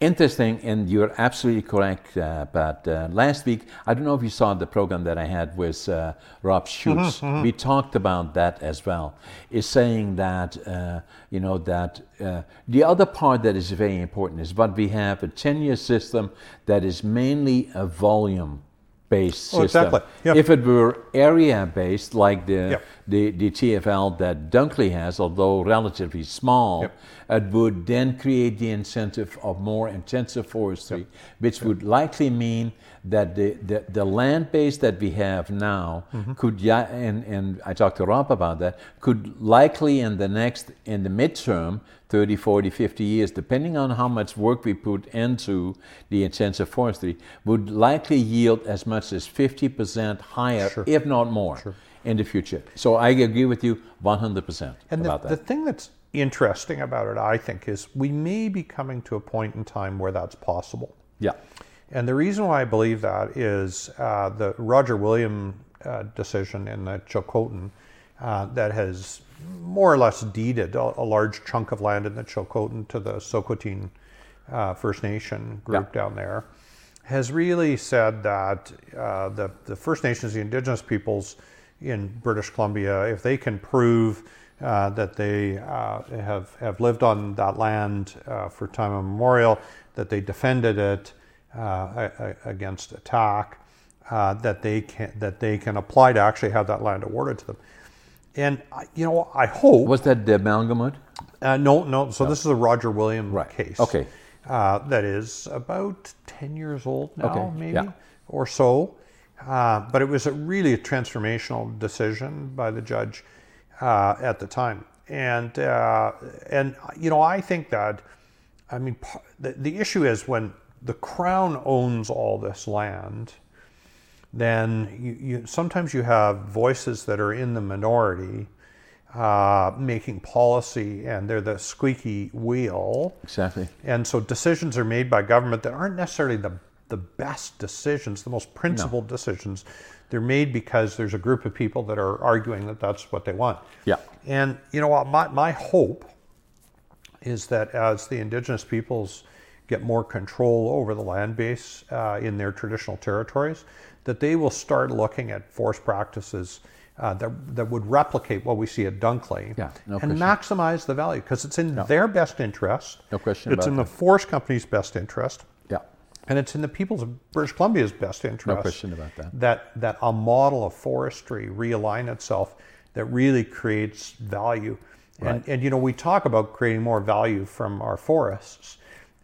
Interesting, and you're absolutely correct, uh, but uh, last week, I don't know if you saw the program that I had with uh, Rob Schutz. Mm-hmm, mm-hmm. We talked about that as well. It's saying that, uh, you know, that uh, the other part that is very important is what we have, a ten-year system that is mainly a volume based oh, system. Exactly. Yep. If it were area-based, like the, yep. the the T F L that Dunkley has, although relatively small, yep. it would then create the incentive of more intensive forestry, yep. which yep. would likely mean that the, the, the land base that we have now mm-hmm. could, and, and I talked to Rob about that, could likely in the next, in the midterm, thirty, forty, fifty years, depending on how much work we put into the intensive forestry, would likely yield as much as fifty percent higher, sure. if not more, sure. in the future. So I agree with you one hundred percent and about the, that. And the thing that's interesting about it, I think, is we may be coming to a point in time where that's possible. Yeah. And the reason why I believe that is uh, the Roger William uh, decision in the Chilcotin uh, that has more or less deeded a, a large chunk of land in the Chilcotin to the Sokotin uh, First Nation group yeah. down there, has really said that uh, the, the First Nations, the Indigenous peoples in British Columbia, if they can prove uh, that they uh, have, have lived on that land uh, for time immemorial, that they defended it, Uh, against attack, uh, that they can that they can apply to actually have that land awarded to them, and you know I hope. Was that the amalgamate? Uh, no, no. So no. This is a Roger William right. case. Okay, uh, that is about ten years old now, okay. maybe yeah. or so. Uh, but it was a really a transformational decision by the judge uh, at the time, and uh, and you know I think that, I mean, the, the issue is when the Crown owns all this land, then you, you, sometimes you have voices that are in the minority uh, making policy, and they're the squeaky wheel. Exactly. And so decisions are made by government that aren't necessarily the, the best decisions, the most principled no. decisions. They're made because there's a group of people that are arguing that that's what they want. Yeah. And you know what, my, my hope is that as the Indigenous peoples get more control over the land base uh, in their traditional territories, that they will start looking at forest practices uh, that that would replicate what we see at Dunkley yeah, no and question. maximize the value, because it's in no. their best interest. No question about it. It's in that. the forest company's best interest. Yeah. And it's in the people's of British Columbia's best interest. No question about that. That that a model of forestry realign itself that really creates value. Right. And and you know, we talk about creating more value from our forests.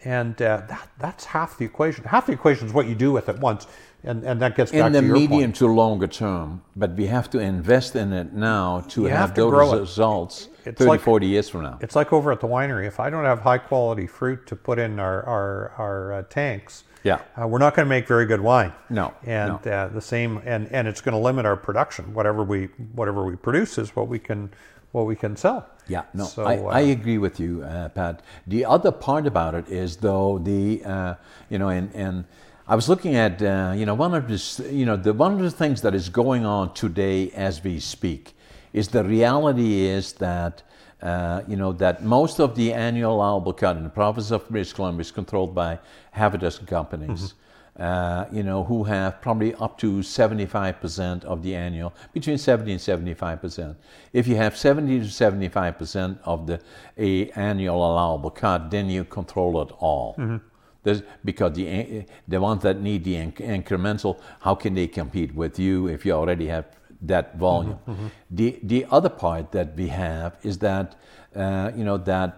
And uh, that, that's half the equation. Half the equation is what you do with it once, and, and that gets back to your point. In the medium to longer term, but we have to invest in it now to have those results thirty, forty years from now. It's like over at the winery. If I don't have high-quality fruit to put in our, our, our uh, tanks, yeah. uh, we're not going to make very good wine. No, and no. Uh, the same, and, and it's going to limit our production. Whatever we whatever we produce is what we can what we can sell. Yeah, no, so, I, uh, I agree with you, uh, Pat. The other part about it is, though, the uh, you know, and, and I was looking at uh, you know one of the you know the one of the things that is going on today as we speak is the reality is that uh, you know that most of the annual allowable cut in the province of British Columbia is controlled by half a dozen companies. Mm-hmm. Uh, you know, who have probably up to seventy-five percent of the annual, between seventy and seventy-five percent. If you have seventy to seventy-five percent of the a annual allowable cut, then you control it all. Mm-hmm. There's, because the the ones that need the in, incremental, how can they compete with you if you already have that volume? Mm-hmm, mm-hmm. The the other part that we have is that uh, you know that.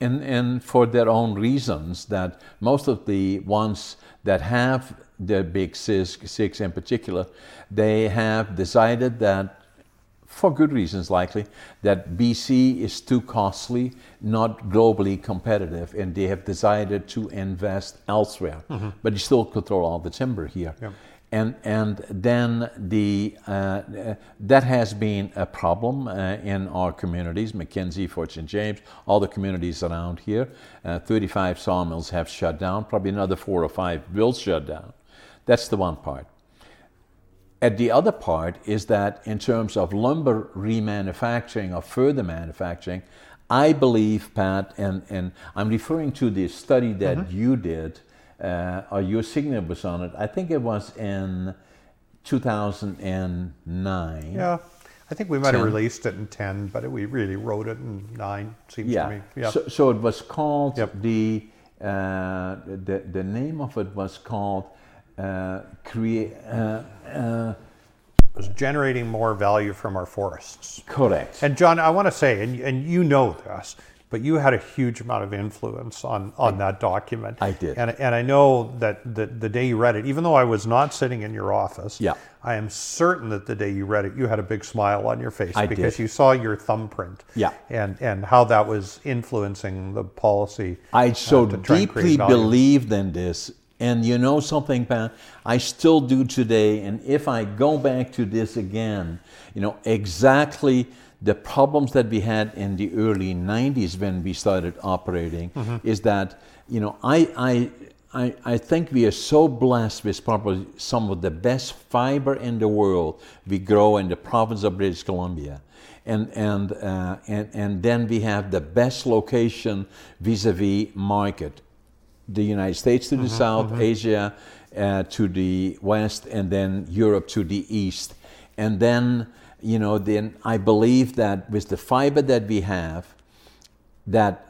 And, and for their own reasons, that most of the ones that have the big six, six in particular, they have decided that, for good reasons likely, that B C is too costly, not globally competitive, and they have decided to invest elsewhere. Mm-hmm. But you still control all the timber here. Yeah. And and then the uh, that has been a problem uh, in our communities, Mackenzie, Fort Saint James, all the communities around here. Uh, thirty-five sawmills have shut down, probably another four or five will shut down. That's the one part. And the other part is that in terms of lumber remanufacturing or further manufacturing, I believe, Pat, and, and I'm referring to the study that mm-hmm. you did, Uh, or your signature was on it. I think it was in two thousand nine. Yeah, I think we might ten. have released it in ten, but it, we really wrote it in nine, seems yeah. to me. Yeah, so, so it was called, yep. the, uh, the the name of it was called, uh, create. Uh, uh, it was generating more value from our forests. Correct. And John, I want to say, and and you know this, but you had a huge amount of influence on, on I, that document. I did. And, and I know that the, the day you read it, even though I was not sitting in your office, yeah. I am certain that the day you read it, you had a big smile on your face I because did. you saw your thumbprint yeah. and, and how that was influencing the policy. I so uh, deeply believed in this. And you know something, Pat, I still do today. And if I go back to this again, you know, exactly the problems that we had in the early nineties when we started operating mm-hmm. is that, you know, I, I I, I think we are so blessed with probably some of the best fiber in the world we grow in the province of British Columbia. And and uh, and, and then we have the best location vis-a-vis market. The United States to the mm-hmm, south, mm-hmm. Asia uh, to the west, and then Europe to the east. And then, you know, then I believe that with the fiber that we have, that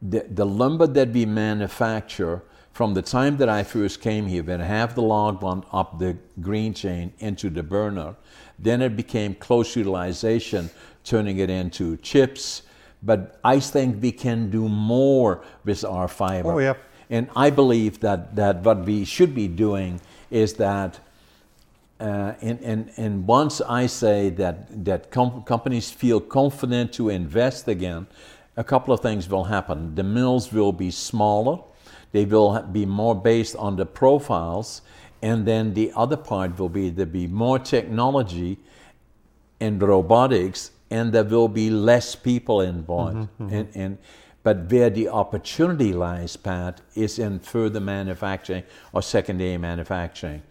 the, the lumber that we manufacture from the time that I first came here, when I have the log run up the green chain into the burner, then it became close utilization, turning it into chips. But I think we can do more with our fiber. Oh, yeah. And I believe that, that what we should be doing is that, uh, and, and, and once I say that, that com- companies feel confident to invest again, a couple of things will happen. The mills will be smaller, they will be more based on the profiles, and then the other part will be there'll be more technology and robotics, and there will be less people involved. Mm-hmm, mm-hmm. And, and, but where the opportunity lies, Pat, is in further manufacturing or secondary manufacturing.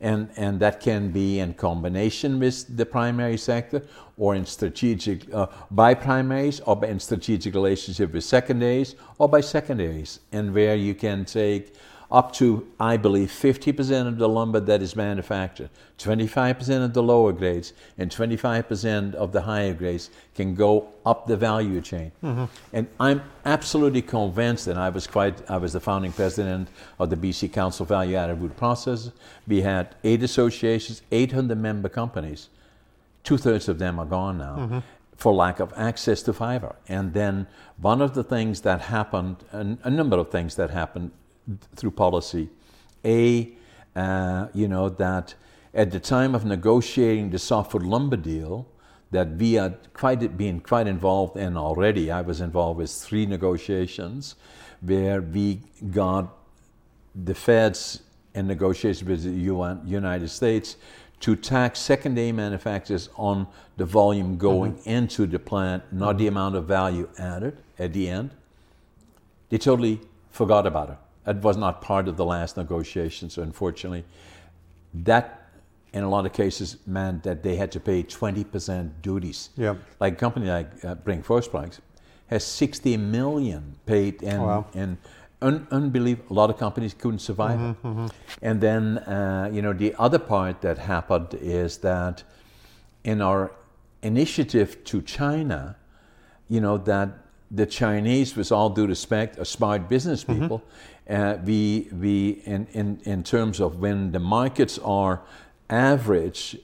And and that can be in combination with the primary sector, or in strategic, uh, by primaries, or in strategic relationship with secondaries, or by secondaries. And where you can take up to, I believe, fifty percent of the lumber that is manufactured, twenty-five percent of the lower grades, and twenty-five percent of the higher grades can go up the value chain. Mm-hmm. And I'm absolutely convinced, and I was quite, I was the founding president of the B C Council Value Added Wood Processors. We had eight associations, eight hundred member companies. Two-thirds of them are gone now. Mm-hmm. For lack of access to fiber. And then one of the things that happened, a, a number of things that happened through policy. A, uh, you know, that at the time of negotiating the softwood lumber deal that we had quite been quite involved in already, I was involved with three negotiations where we got the feds in negotiations with the U N, United States to tax secondary manufacturers on the volume going mm-hmm. into the plant, not mm-hmm. the amount of value added at the end. They totally forgot about it. It was not part of the last negotiations, unfortunately. That, in a lot of cases, meant that they had to pay twenty percent duties. Yeah. Like a company like uh, Brink Forspikes has sixty million paid in, wow. in un- unbelievable. A lot of companies couldn't survive mm-hmm, it. Mm-hmm. And then, uh, you know, the other part that happened is that in our initiative to China, you know, that the Chinese, with all due respect, are smart business people. Mm-hmm. Uh, we we in, in in terms of when the markets are average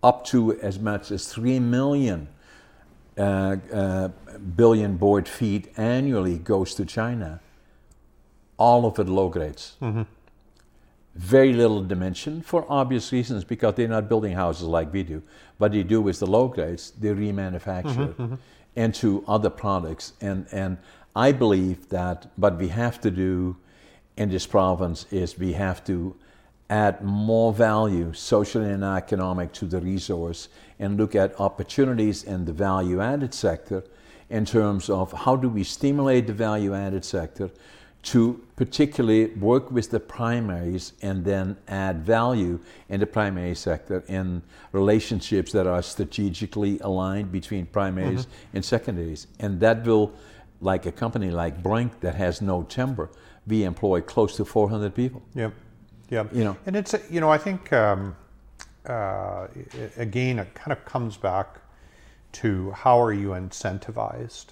up to as much as three million uh, uh, billion board feet annually goes to China. All of it low grades, mm-hmm. very little dimension for obvious reasons because they're not building houses like we do. What they do with the low grades, they remanufacture mm-hmm. it into other products, and and I believe that what we have to do in this province is we have to add more value, social and economic, to the resource and look at opportunities in the value-added sector in terms of how do we stimulate the value-added sector to particularly work with the primaries and then add value in the primary sector in relationships that are strategically aligned between primaries mm-hmm. and secondaries. And that will, like a company like Brink that has no timber, we employ close to four hundred people. Yep, yep. You know, and it's you know I think um, uh, again it kind of comes back to how are you incentivized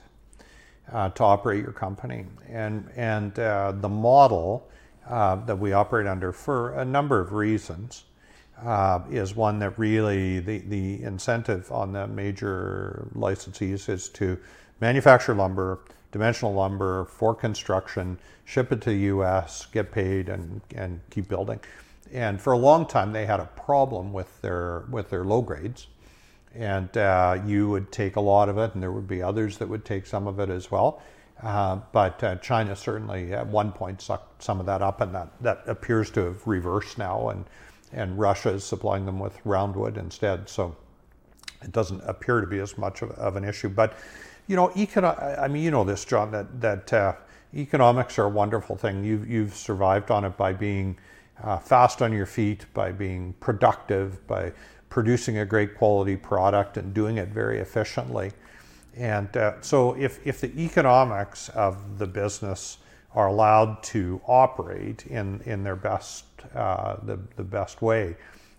uh, to operate your company, and and uh, the model uh, that we operate under for a number of reasons uh, is one that really the the incentive on the major licensees is to manufacture lumber, dimensional lumber for construction, ship it to the U S, get paid, and, and keep building. And for a long time, they had a problem with their with their low grades. And uh, you would take a lot of it, and there would be others that would take some of it as well. Uh, but uh, China certainly at one point sucked some of that up, and that, that appears to have reversed now, and, and Russia is supplying them with roundwood instead. So it doesn't appear to be as much of, of an issue. But you know, econo- I mean, you know this, John, that that uh, economics are a wonderful thing. You've, you've survived on it by being uh, fast on your feet, by being productive, by producing a great quality product and doing it very efficiently. And uh, so if, if the economics of the business are allowed to operate in, in their best, uh, the, the best way,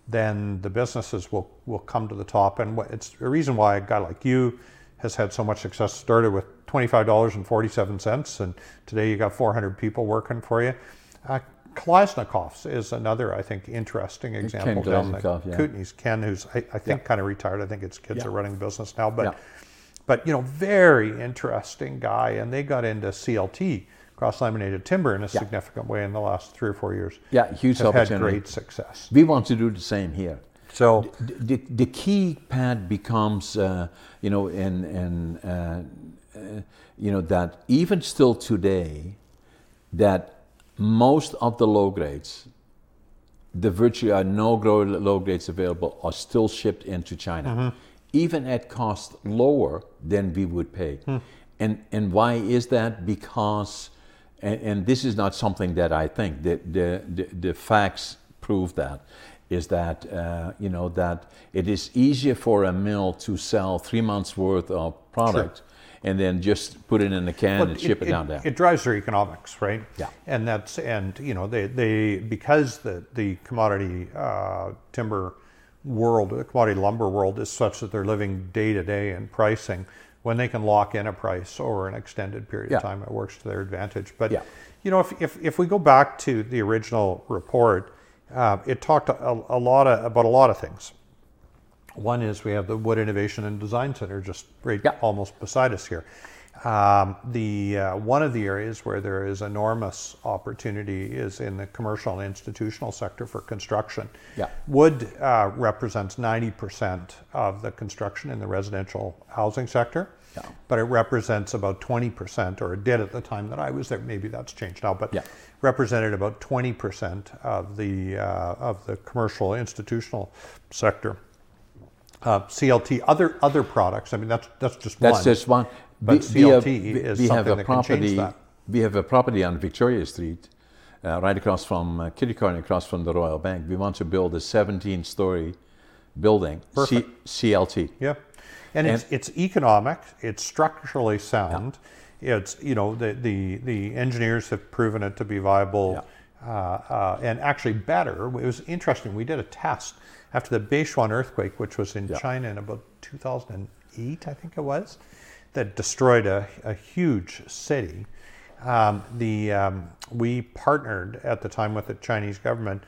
then the businesses will, will come to the top. And it's a reason why a guy like you has had so much success. Started with twenty-five dollars and forty-seven cents, and today you got four hundred people working for you. Uh, Kalashnikov's is another, I think, interesting example Ken down there. Yeah. Kootenays, Ken, who's I, I think yeah. kind of retired. I think his kids yeah. are running the business now. But, yeah. but you know, very interesting guy, and they got into C L T, cross-laminated timber, in a yeah. significant way in the last three or four years. Yeah, huge have opportunity. Had great success. We want to do the same here. So the the, the key, Pat, becomes uh, you know, in in uh, uh, you know that even still today, that most of the low grades, the virtually are no low grades available, are still shipped into China, mm-hmm. even at cost lower than we would pay. Mm. And and why is that? Because And, and this is not something that I think. The the, the, the facts prove that, is that uh, you know that it is easier for a mill to sell three months worth of product sure. and then just put it in a can well, and ship it, it down there. It drives their economics, right? Yeah. And that's and you know they, they because the the commodity uh, timber world, the commodity lumber world is such that they're living day to day in pricing. When they can lock in a price over an extended period yeah. of time, it works to their advantage. But, yeah. you know, if, if if we go back to the original report, uh, it talked a, a lot of, about a lot of things. One is we have the Wood Innovation and Design Center just right yeah. almost beside us here. Um, the uh, one of the areas where there is enormous opportunity is in the commercial and institutional sector for construction. Yeah. Wood uh, represents ninety percent of the construction in the residential housing sector, yeah. but it represents about twenty percent, or it did at the time that I was there. Maybe that's changed now, but yeah. represented about twenty percent of the uh, of the commercial institutional sector. Uh, C L T, other other products. I mean, that's that's just that's one. That's just one. But we, C L T we have, is we something have a that property, can change that. We have a property on Victoria Street, uh, right across from uh, Chilcotin, across from the Royal Bank. We want to build a seventeen-story building, C- CLT. Yeah, and, and it's it's economic, it's structurally sound. Yeah. It's you know the, the the engineers have proven it to be viable, yeah. uh, uh, and actually better. It was interesting. We did a test after the Beichuan earthquake, which was in yeah. China in about two thousand eight, I think it was. That destroyed a, a huge city. Um, the um, we partnered at the time with the Chinese government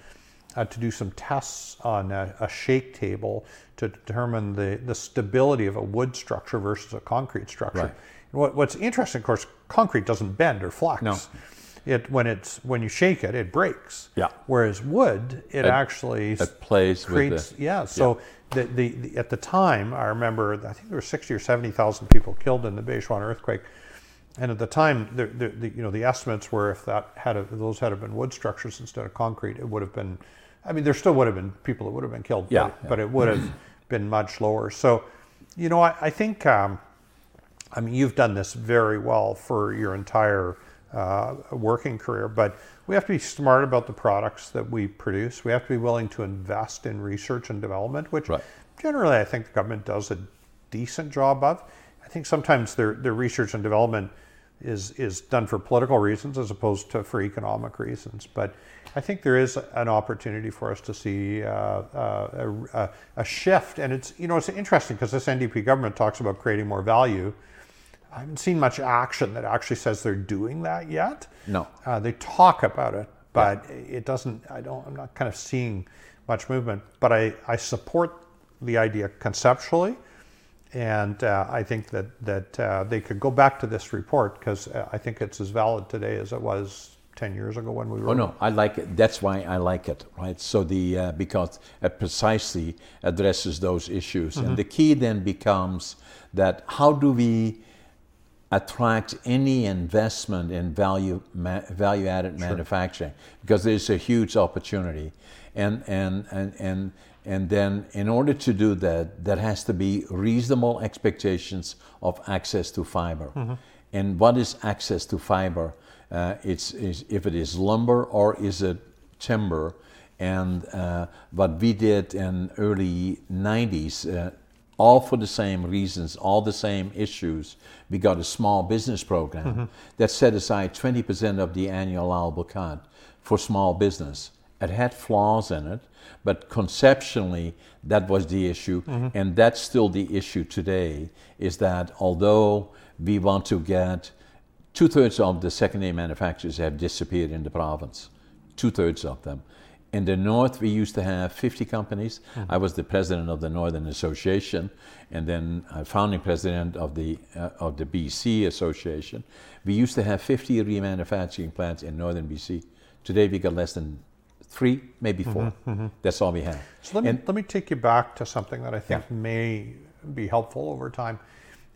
uh, to do some tests on a, a shake table to determine the, the stability of a wood structure versus a concrete structure. Right. And what, what's interesting, of course, concrete doesn't bend or flex. No. It when it's when you shake it, it breaks. Yeah. Whereas wood, it, it actually it plays creates, with the, yeah. So. Yeah. The, the, the, at the time, I remember, I think there were sixty or seventy thousand people killed in the Beichuan earthquake, and at the time, the, the, the, you know, the estimates were if that had a, those had been wood structures instead of concrete, it would have been. I mean, there still would have been people that would have been killed, yeah, but, yeah. but it would have been much lower. So, you know, I, I think, um, I mean, you've done this very well for your entire uh, working career, but we have to be smart about the products that we produce. We have to be willing to invest in research and development, which right. generally I think the government does a decent job of. I think sometimes their their research and development is is done for political reasons as opposed to for economic reasons. But I think there is an opportunity for us to see uh, uh, a, a shift. And it's you know it's interesting because this N D P government talks about creating more value. I haven't seen much action that actually says they're doing that yet. No, uh, they talk about it, but yeah. it doesn't. I don't. I'm not kind of seeing much movement. But I, I support the idea conceptually, and uh, I think that that uh, they could go back to this report because uh, I think it's as valid today as it was ten years ago when we were. Oh no, I like it. That's why I like it, right? So the uh, because it precisely addresses those issues, mm-hmm. and the key then becomes that how do we attract any investment in value ma- value-added sure. manufacturing, because there's a huge opportunity, and and and and and then in order to do that, there has to be reasonable expectations of access to fiber, mm-hmm. and what is access to fiber? uh, it's, it's if it is lumber or is it timber. And uh, what we did in early nineties, uh, all for the same reasons, all the same issues, we got a small business program mm-hmm. that set aside twenty percent of the annual allowable cut for small business. It had flaws in it, but conceptually that was the issue, mm-hmm. and that's still the issue today, is that although we want to get two-thirds of the secondary manufacturers have disappeared in the province, two-thirds of them. In the north, we used to have fifty companies. Mm-hmm. I was the president of the Northern Association, and then uh, founding president of the uh, of the B C Association. We used to have fifty remanufacturing plants in Northern B C. Today, we got less than three, maybe four. Mm-hmm, mm-hmm. That's all we have. So let me, and, let me take you back to something that I think yeah. may be helpful over time.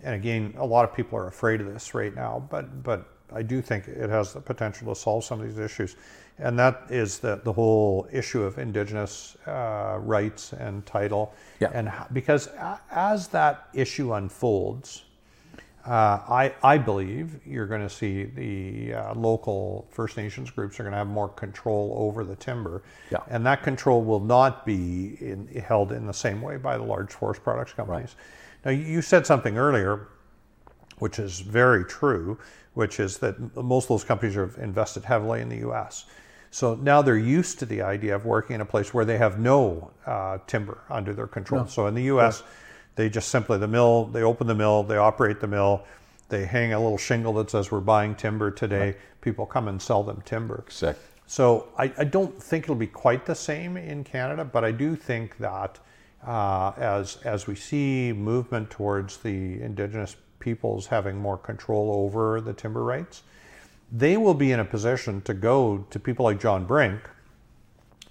And again, a lot of people are afraid of this right now, but but I do think it has the potential to solve some of these issues. And that is the, the whole issue of Indigenous uh, rights and title. Yeah. And how, because a, as that issue unfolds, uh, I, I believe you're going to see the uh, local First Nations groups are going to have more control over the timber. Yeah. And that control will not be in, held in the same way by the large forest products companies. Right. Now, you said something earlier, which is very true, which is that most of those companies have invested heavily in the U S So now they're used to the idea of working in a place where they have no uh, timber under their control. No. So in the U S, yeah. they just simply, the mill, they open the mill, they operate the mill, they hang a little shingle that says we're buying timber today, right. people come and sell them timber. Exactly. So I, I don't think it'll be quite the same in Canada, but I do think that uh, as as we see movement towards the Indigenous peoples having more control over the timber rights, they will be in a position to go to people like John Brink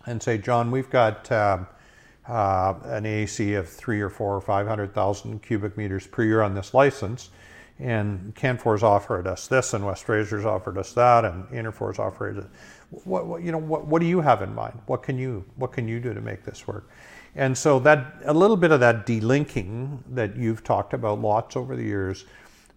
and say, John, we've got uh, uh, an A A C of three or four or five hundred thousand cubic meters per year on this license, and Canfor's offered us this, and West Fraser's offered us that, and Interfor's offered us. What, what you know? What, what do you have in mind? What can you what can you do to make this work? And so that a little bit of that delinking that you've talked about lots over the years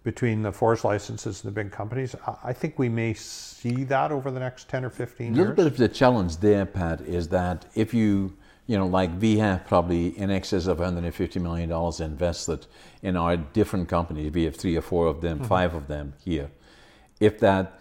between the forest licenses and the big companies, I think we may see that over the next ten or fifteen years. A little bit of the challenge there, Pat, is that if you, you know, like we have probably in excess of one hundred fifty million dollars invested in our different companies. We have three or four of them, mm-hmm. five of them here. If that,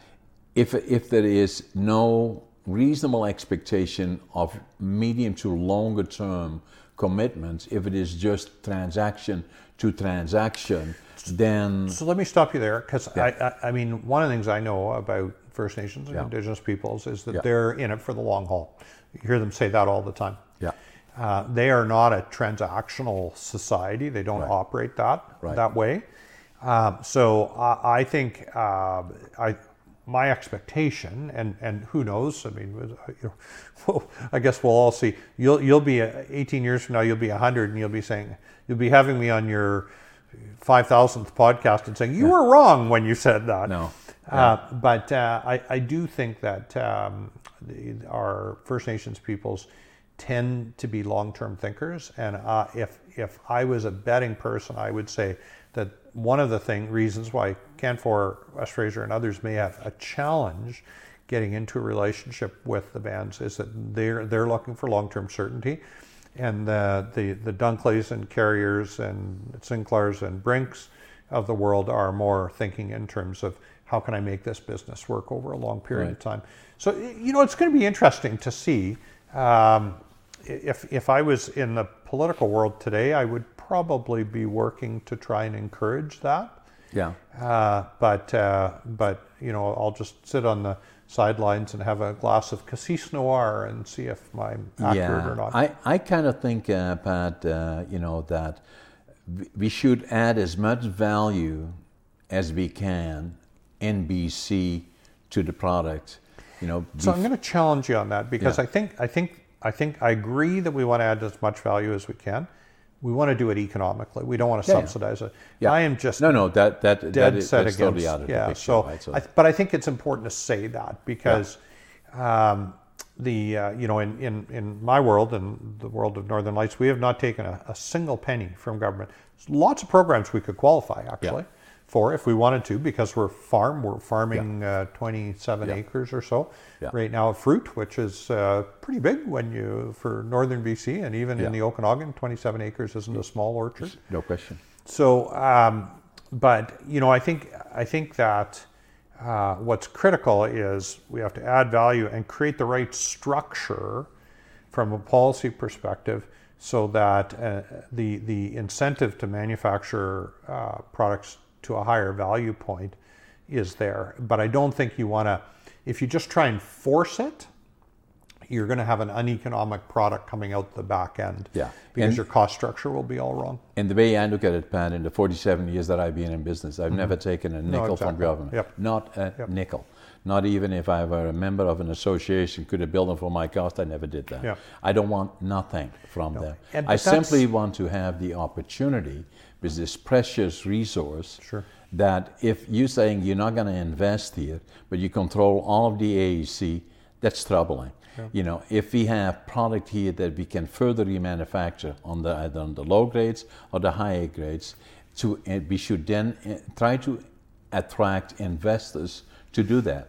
if if there is no reasonable expectation of medium to longer term commitments, if it is just transaction to transaction, then... So let me stop you there, because yeah. I, I, I mean, one of the things I know about First Nations and yeah. Indigenous peoples is that yeah. they're in it for the long haul. You hear them say that all the time. Yeah, uh, they are not a transactional society. They don't right. operate that right. that way. Um, so I, I think uh, I... my expectation, and, and who knows? I mean, you know, I guess we'll all see. You'll you'll be eighteen years from now. You'll be one hundred, and you'll be saying you'll be having me on your five thousandth podcast and saying you yeah. were wrong when you said that. No, yeah. uh, but uh, I I do think that um, the, our First Nations peoples tend to be long-term thinkers, and uh, if if I was a betting person, I would say that one of the thing reasons why Canfor, West Fraser, and others may have a challenge getting into a relationship with the bands is that they're they're looking for long-term certainty, and the the, the Dunkleys and Carriers and Sinclairs and Brinks of the world are more thinking in terms of how can I make this business work over a long period right. of time. So you know it's going to be interesting to see. Um, if if I was in the political world today, I would probably be working to try and encourage that. Yeah. Uh, but uh, but you know, I'll just sit on the sidelines and have a glass of Cassis Noir and see if I'm accurate yeah. or not. I I kind of think, uh, Pat, uh, you know, that we should add as much value as we can in B C to the product. You know. So I'm going to challenge you on that because yeah. I think I think I think I agree that we want to add as much value as we can. We want to do it economically. We don't want to yeah, subsidize it. Yeah. I am just no, no. That that dead that is, set that's against. Totally out of yeah. The picture, so, right? so. I, but I think it's important to say that because yeah. um, the uh, you know in, in, in my world and the world of Northern Lights, we have not taken a, a single penny from government. There's lots of programs we could qualify actually yeah. for if we wanted to, because we're farm, we're farming yeah. uh, twenty-seven yeah. acres or so yeah. right now of fruit, which is uh, pretty big when you, for Northern B C, and even yeah. in the Okanagan, twenty-seven acres isn't a small orchard. No question. So, um, but, you know, I think, I think that uh, what's critical is we have to add value and create the right structure from a policy perspective, so that uh, the the incentive to manufacture uh, products to a higher value point is there. But I don't think you want to, if you just try and force it, you're going to have an uneconomic product coming out the back end. Yeah. Because and your cost structure will be all wrong. And the way I look at it, Pat, in the forty-seven years that I've been in business, I've mm-hmm. never taken a nickel no, exactly. from government. Yep. Not a yep. nickel. Not even if I were a member of an association, could have billed them for my cost, I never did that. Yeah. I don't want nothing from no. them. I simply want to have the opportunity with this precious resource sure. that if you're saying you're not going to invest here, but you control all of the A A C, that's troubling. Yeah. You know, if we have product here that we can further remanufacture on the either on the low grades or the higher grades, to we should then try to attract investors to do that,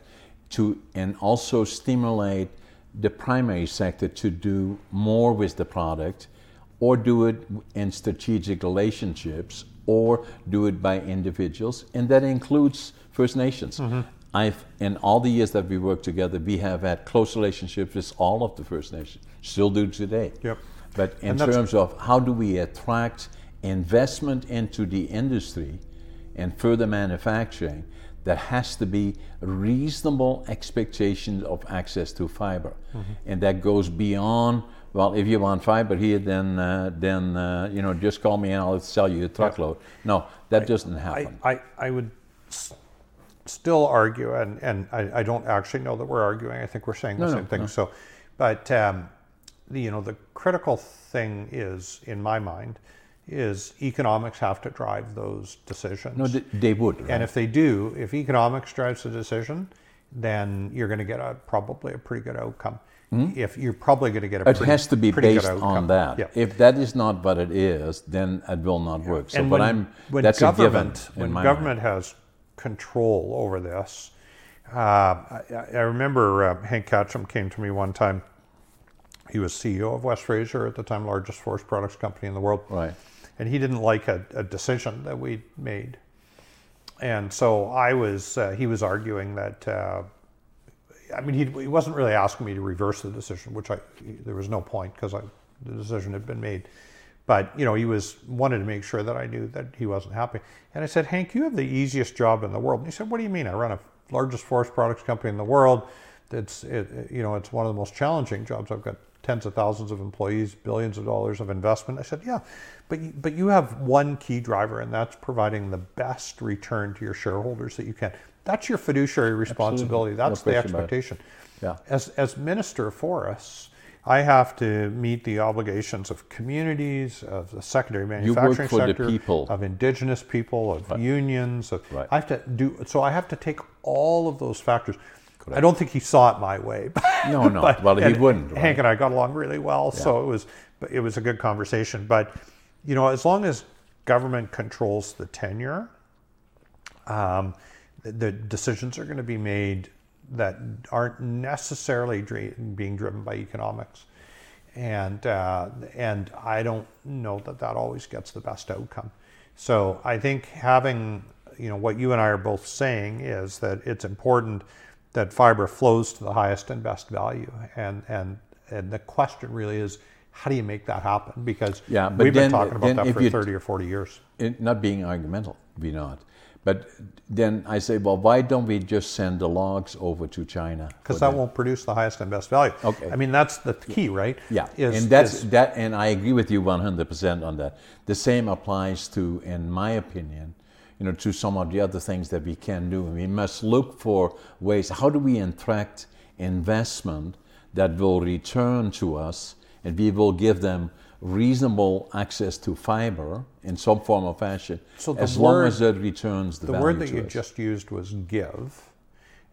to and also stimulate the primary sector to do more with the product, or do it in strategic relationships, or do it by individuals, and that includes First Nations. Mm-hmm. I've in all the years that we worked together, we have had close relationships with all of the First Nations, still do today. Yep. But in terms of how do we attract investment into the industry and further manufacturing, there has to be reasonable expectations of access to fiber. Mm-hmm. And that goes beyond, well, if you want fiber here, then uh, then uh, you know, just call me and I'll sell you a truckload. No, that I, doesn't happen. I, I, I would s- still argue, and, and I, I don't actually know that we're arguing, I think we're saying the no, same no, thing. No. So, but um, the, you know, the critical thing is, in my mind, is economics have to drive those decisions. No, they would. Right? And if they do, if economics drives the decision, then you're going to get a probably a pretty good outcome. Mm-hmm. If you're probably going to get a it pretty, has to be based on that. Yeah. If that is not what it is, then it will not yeah. work. So, and but when, I'm when that's government, a given. When government mind. has control over this, uh, I, I remember uh, Hank Ketcham came to me one time. He was C E O of West Fraser at the time, largest forest products company in the world. Right. And he didn't like a, a decision that we made. And so I was, uh, he was arguing that, uh, I mean, he, he wasn't really asking me to reverse the decision, which I, there was no point because the decision had been made. But, you know, he was, wanted to make sure that I knew that he wasn't happy. And I said, Hank, you have the easiest job in the world. And he said, what do you mean? I run a largest forest products company in the world. It's, it, you know, it's one of the most challenging jobs I've got. Tens of thousands of employees, billions of dollars of investment. I said, yeah, but but you have one key driver, and that's providing the best return to your shareholders that you can. That's your fiduciary responsibility. Absolutely. That's no the expectation. Yeah. As as Minister of Forests, I have to meet the obligations of communities, of the secondary manufacturing sector, of Indigenous people, of right. unions. Of, right. I have to do so. I have to take all of those factors. Correct. I don't think he saw it my way. But, no, no. But, well, he wouldn't. Right? Hank and I got along really well, yeah. so it was it was a good conversation. But you know, as long as government controls the tenure, um, the, the decisions are going to be made that aren't necessarily dra- being driven by economics, and uh, and I don't know that that always gets the best outcome. So I think having you know what you and I are both saying is that it's important that fiber flows to the highest and best value, and and and the question really is, how do you make that happen? Because yeah, we've then, been talking about that for thirty or forty years. It, not being argumental, we not. But then I say, well, why don't we just send the logs over to China? Because that, that won't produce the highest and best value. Okay. I mean, that's the key, right? Yeah, is, and that's is, that. And I agree with you one hundred percent on that. The same applies to, in my opinion, you know, to some of the other things that we can do. We must look for ways, how do we attract investment that will return to us, and we will give them reasonable access to fiber in some form or fashion, so as word, long as it returns the, the value to us. The word that you just used was give,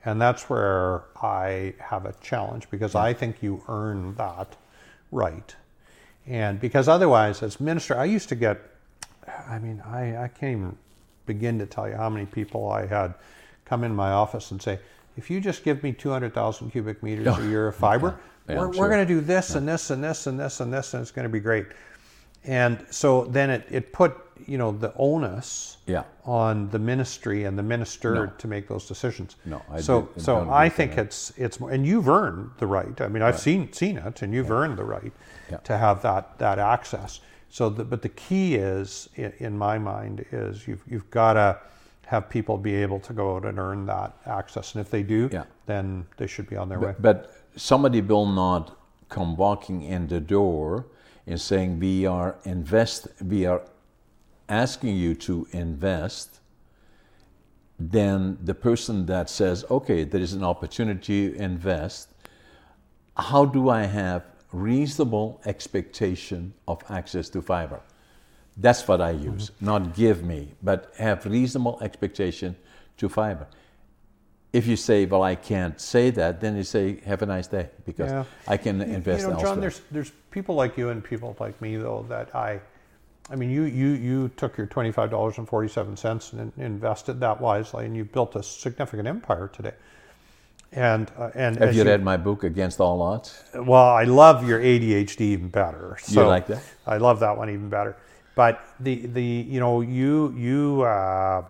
and that's where I have a challenge, because yeah. I think you earn that right. And because otherwise, as minister, I used to get, I mean, I, I can't even begin to tell you how many people I had come in my office and say, if you just give me two hundred thousand cubic meters oh, a year of fiber, okay. yeah, we're, sure. we're going to do this yeah. and this and this and this and this, and it's going to be great. And so then it, it put, you know, the onus yeah. on the ministry and the minister no. to make those decisions. No, I so do, so I think that. it's it's more, and you've earned the right. I mean, I've right. seen seen it, and you've yeah. earned the right yeah. to have that that access. So, the, but the key is, in my mind, is you've you've got to have people be able to go out and earn that access, and if they do, yeah. then they should be on their but, way. But somebody will not come walking in the door and saying, "We are invest, we are." asking you to invest, then the person that says, okay, there is an opportunity to invest, how do I have reasonable expectation of access to fiber? That's what I use, mm-hmm. not give me, but have reasonable expectation to fiber. If you say, well, I can't say that, then you say, have a nice day, because yeah. I can you, invest elsewhere. You know, John, elsewhere. there's there's people like you and people like me, though, that I... I mean, you, you, you took your twenty-five dollars and forty-seven cents and in, invested that wisely, and you built a significant empire today. And uh, and have you read you, my book, Against All Odds? Well, I love your A D H D even better. So you like that? I love that one even better. But the the you know you you uh,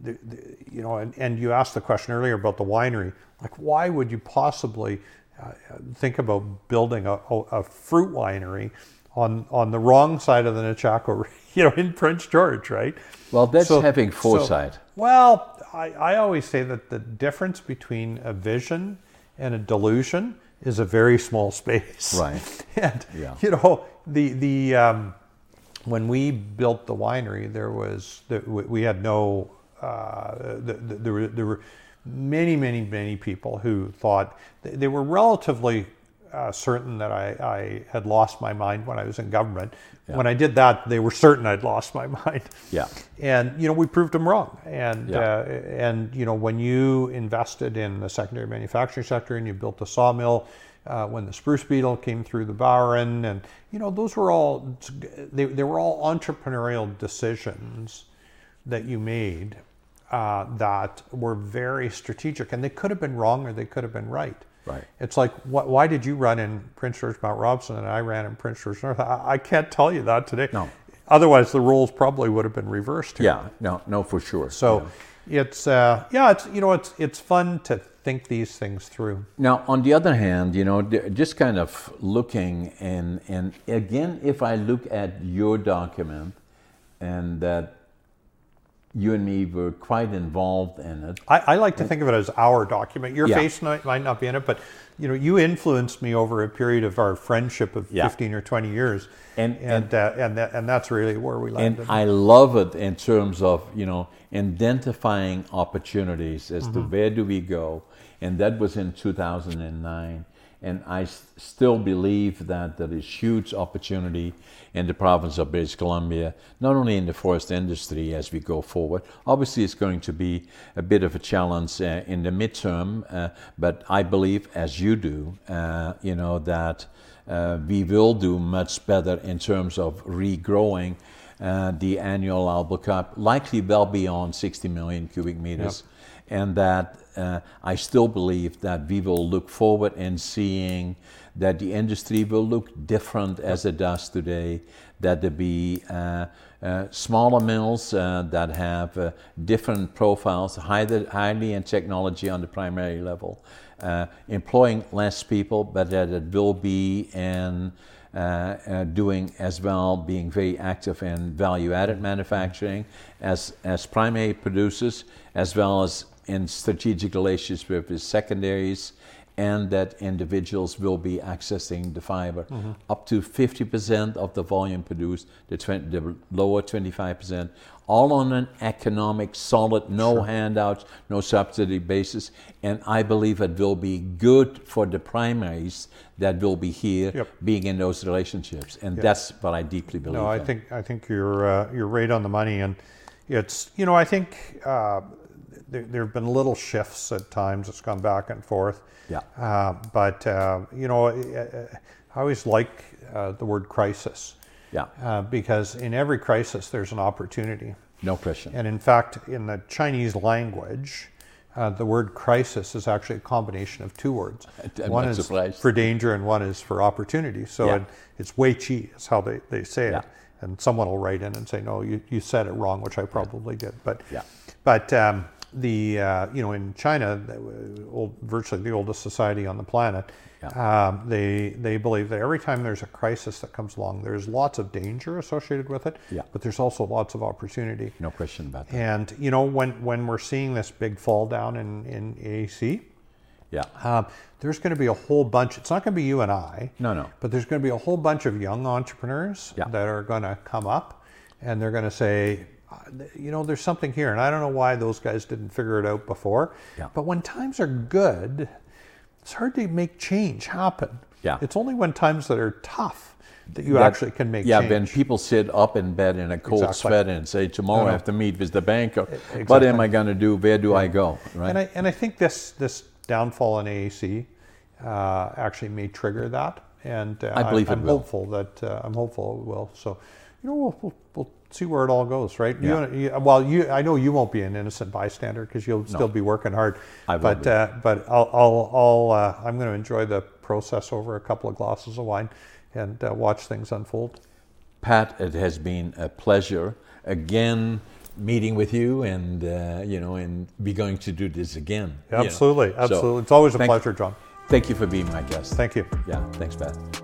the, the, you know and, and you asked the question earlier about the winery. Like, why would you possibly uh, think about building a, a, a fruit winery on on the wrong side of the Nechako, you know, in Prince George, right? Well, that's so, having foresight. So, well, I, I always say that the difference between a vision and a delusion is a very small space. Right. And, yeah. you know, the, the um, when we built the winery, there was, the, we had no, uh, the, the, there, were, there were many, many, many people who thought, they were relatively Uh, certain that I, I had lost my mind when I was in government. Yeah. When I did that, they were certain I'd lost my mind. Yeah. And, you know, we proved them wrong. And, yeah. uh, and you know, when you invested in the secondary manufacturing sector and you built a sawmill, uh, when the spruce beetle came through the Beichuan, and, you know, those were all, they, they were all entrepreneurial decisions that you made uh, that were very strategic, and they could have been wrong or they could have been right. Right. It's like, wh- why did you run in Prince George Mount Robson and I ran in Prince George North? I, I can't tell you that today. No. Otherwise, the roles probably would have been reversed here. Yeah. No. No, for sure. So, yeah. it's uh, yeah, it's you know, it's it's fun to think these things through. Now, on the other hand, you know, just kind of looking and and again, if I look at your document, and that. You and me were quite involved in it. I, I like to think of it as our document. Your yeah. face might, might not be in it, but you know, you influenced me over a period of our friendship of yeah. fifteen or twenty years, and and and, uh, and, that, and that's really where we landed. And I love it in terms of, you know, identifying opportunities as mm-hmm. to where do we go, and that was in two thousand nine. And I s- still believe that there is huge opportunity in the province of British Columbia, not only in the forest industry as we go forward. Obviously, it's going to be a bit of a challenge uh, in the midterm, uh, but I believe, as you do, uh, you know, that uh, we will do much better in terms of regrowing uh, the annual allowable crop, likely well beyond sixty million cubic meters. Yep. And that uh, I still believe that we will look forward and seeing that the industry will look different as it does today, that there be uh, uh, smaller mills uh, that have uh, different profiles, highly, highly in technology on the primary level, uh, employing less people, but that it will be in uh, uh, doing as well, being very active in value-added manufacturing as, as primary producers, as well as in strategic relationships with secondaries, and that individuals will be accessing the fiber. Mm-hmm. Up to fifty percent of the volume produced, the, twenty, the lower twenty-five percent, all on an economic, solid, no sure. handouts, no subsidy basis. And I believe it will be good for the primaries that will be here, yep. being in those relationships. And yep. that's what I deeply believe No, I in. think I think you're, uh, you're right on the money. And it's, you know, I think... Uh, there have been little shifts at times. It's gone back and forth. Yeah. Uh, but, uh, you know, I always like uh, the word crisis. Yeah. Uh, because in every crisis, there's an opportunity. No question. And in fact, in the Chinese language, uh, the word crisis is actually a combination of two words. I'm one is surprised. For danger and one is for opportunity. So yeah. it, it's Wei Qi is how they, they say it. Yeah. And someone will write in and say, no, you, you said it wrong, which I probably yeah. did. But yeah. but um, the uh, you know, in China, old, virtually the oldest society on the planet, yeah. um, they they believe that every time there's a crisis that comes along, there's lots of danger associated with it, yeah. but there's also lots of opportunity. No question about that. And you know, when when we're seeing this big fall down in in A A C, yeah, um, there's going to be a whole bunch. It's not going to be you and I. No, no. But there's going to be a whole bunch of young entrepreneurs yeah. that are going to come up, and they're going to say, you know, there's something here, and I don't know why those guys didn't figure it out before. Yeah. But when times are good, it's hard to make change happen. Yeah. It's only when times that are tough that you that, actually can make yeah, change. Yeah, when people sit up in bed in a cold exactly. sweat and say, tomorrow no, no. I have to meet with the banker. Exactly. What am I going to do? Where do yeah. I go? Right. And I and I think this this downfall in A A C uh, actually may trigger that. And uh, I believe I, it I'm will. hopeful that uh, I'm hopeful it will. So, you know, we'll we'll. we'll see where it all goes, right? Yeah. You, you, well, you, I know you won't be an innocent bystander because you'll no. still be working hard. I will but be. Uh, but I'll, I'll, I'll uh, I'm going to enjoy the process over a couple of glasses of wine and uh, watch things unfold. Pat, it has been a pleasure again meeting with you, and uh, you know, and we're going to do this again. Absolutely, you know? absolutely. So it's always a pleasure, John. Thank you for being my guest. Thank you. Yeah, thanks, Pat.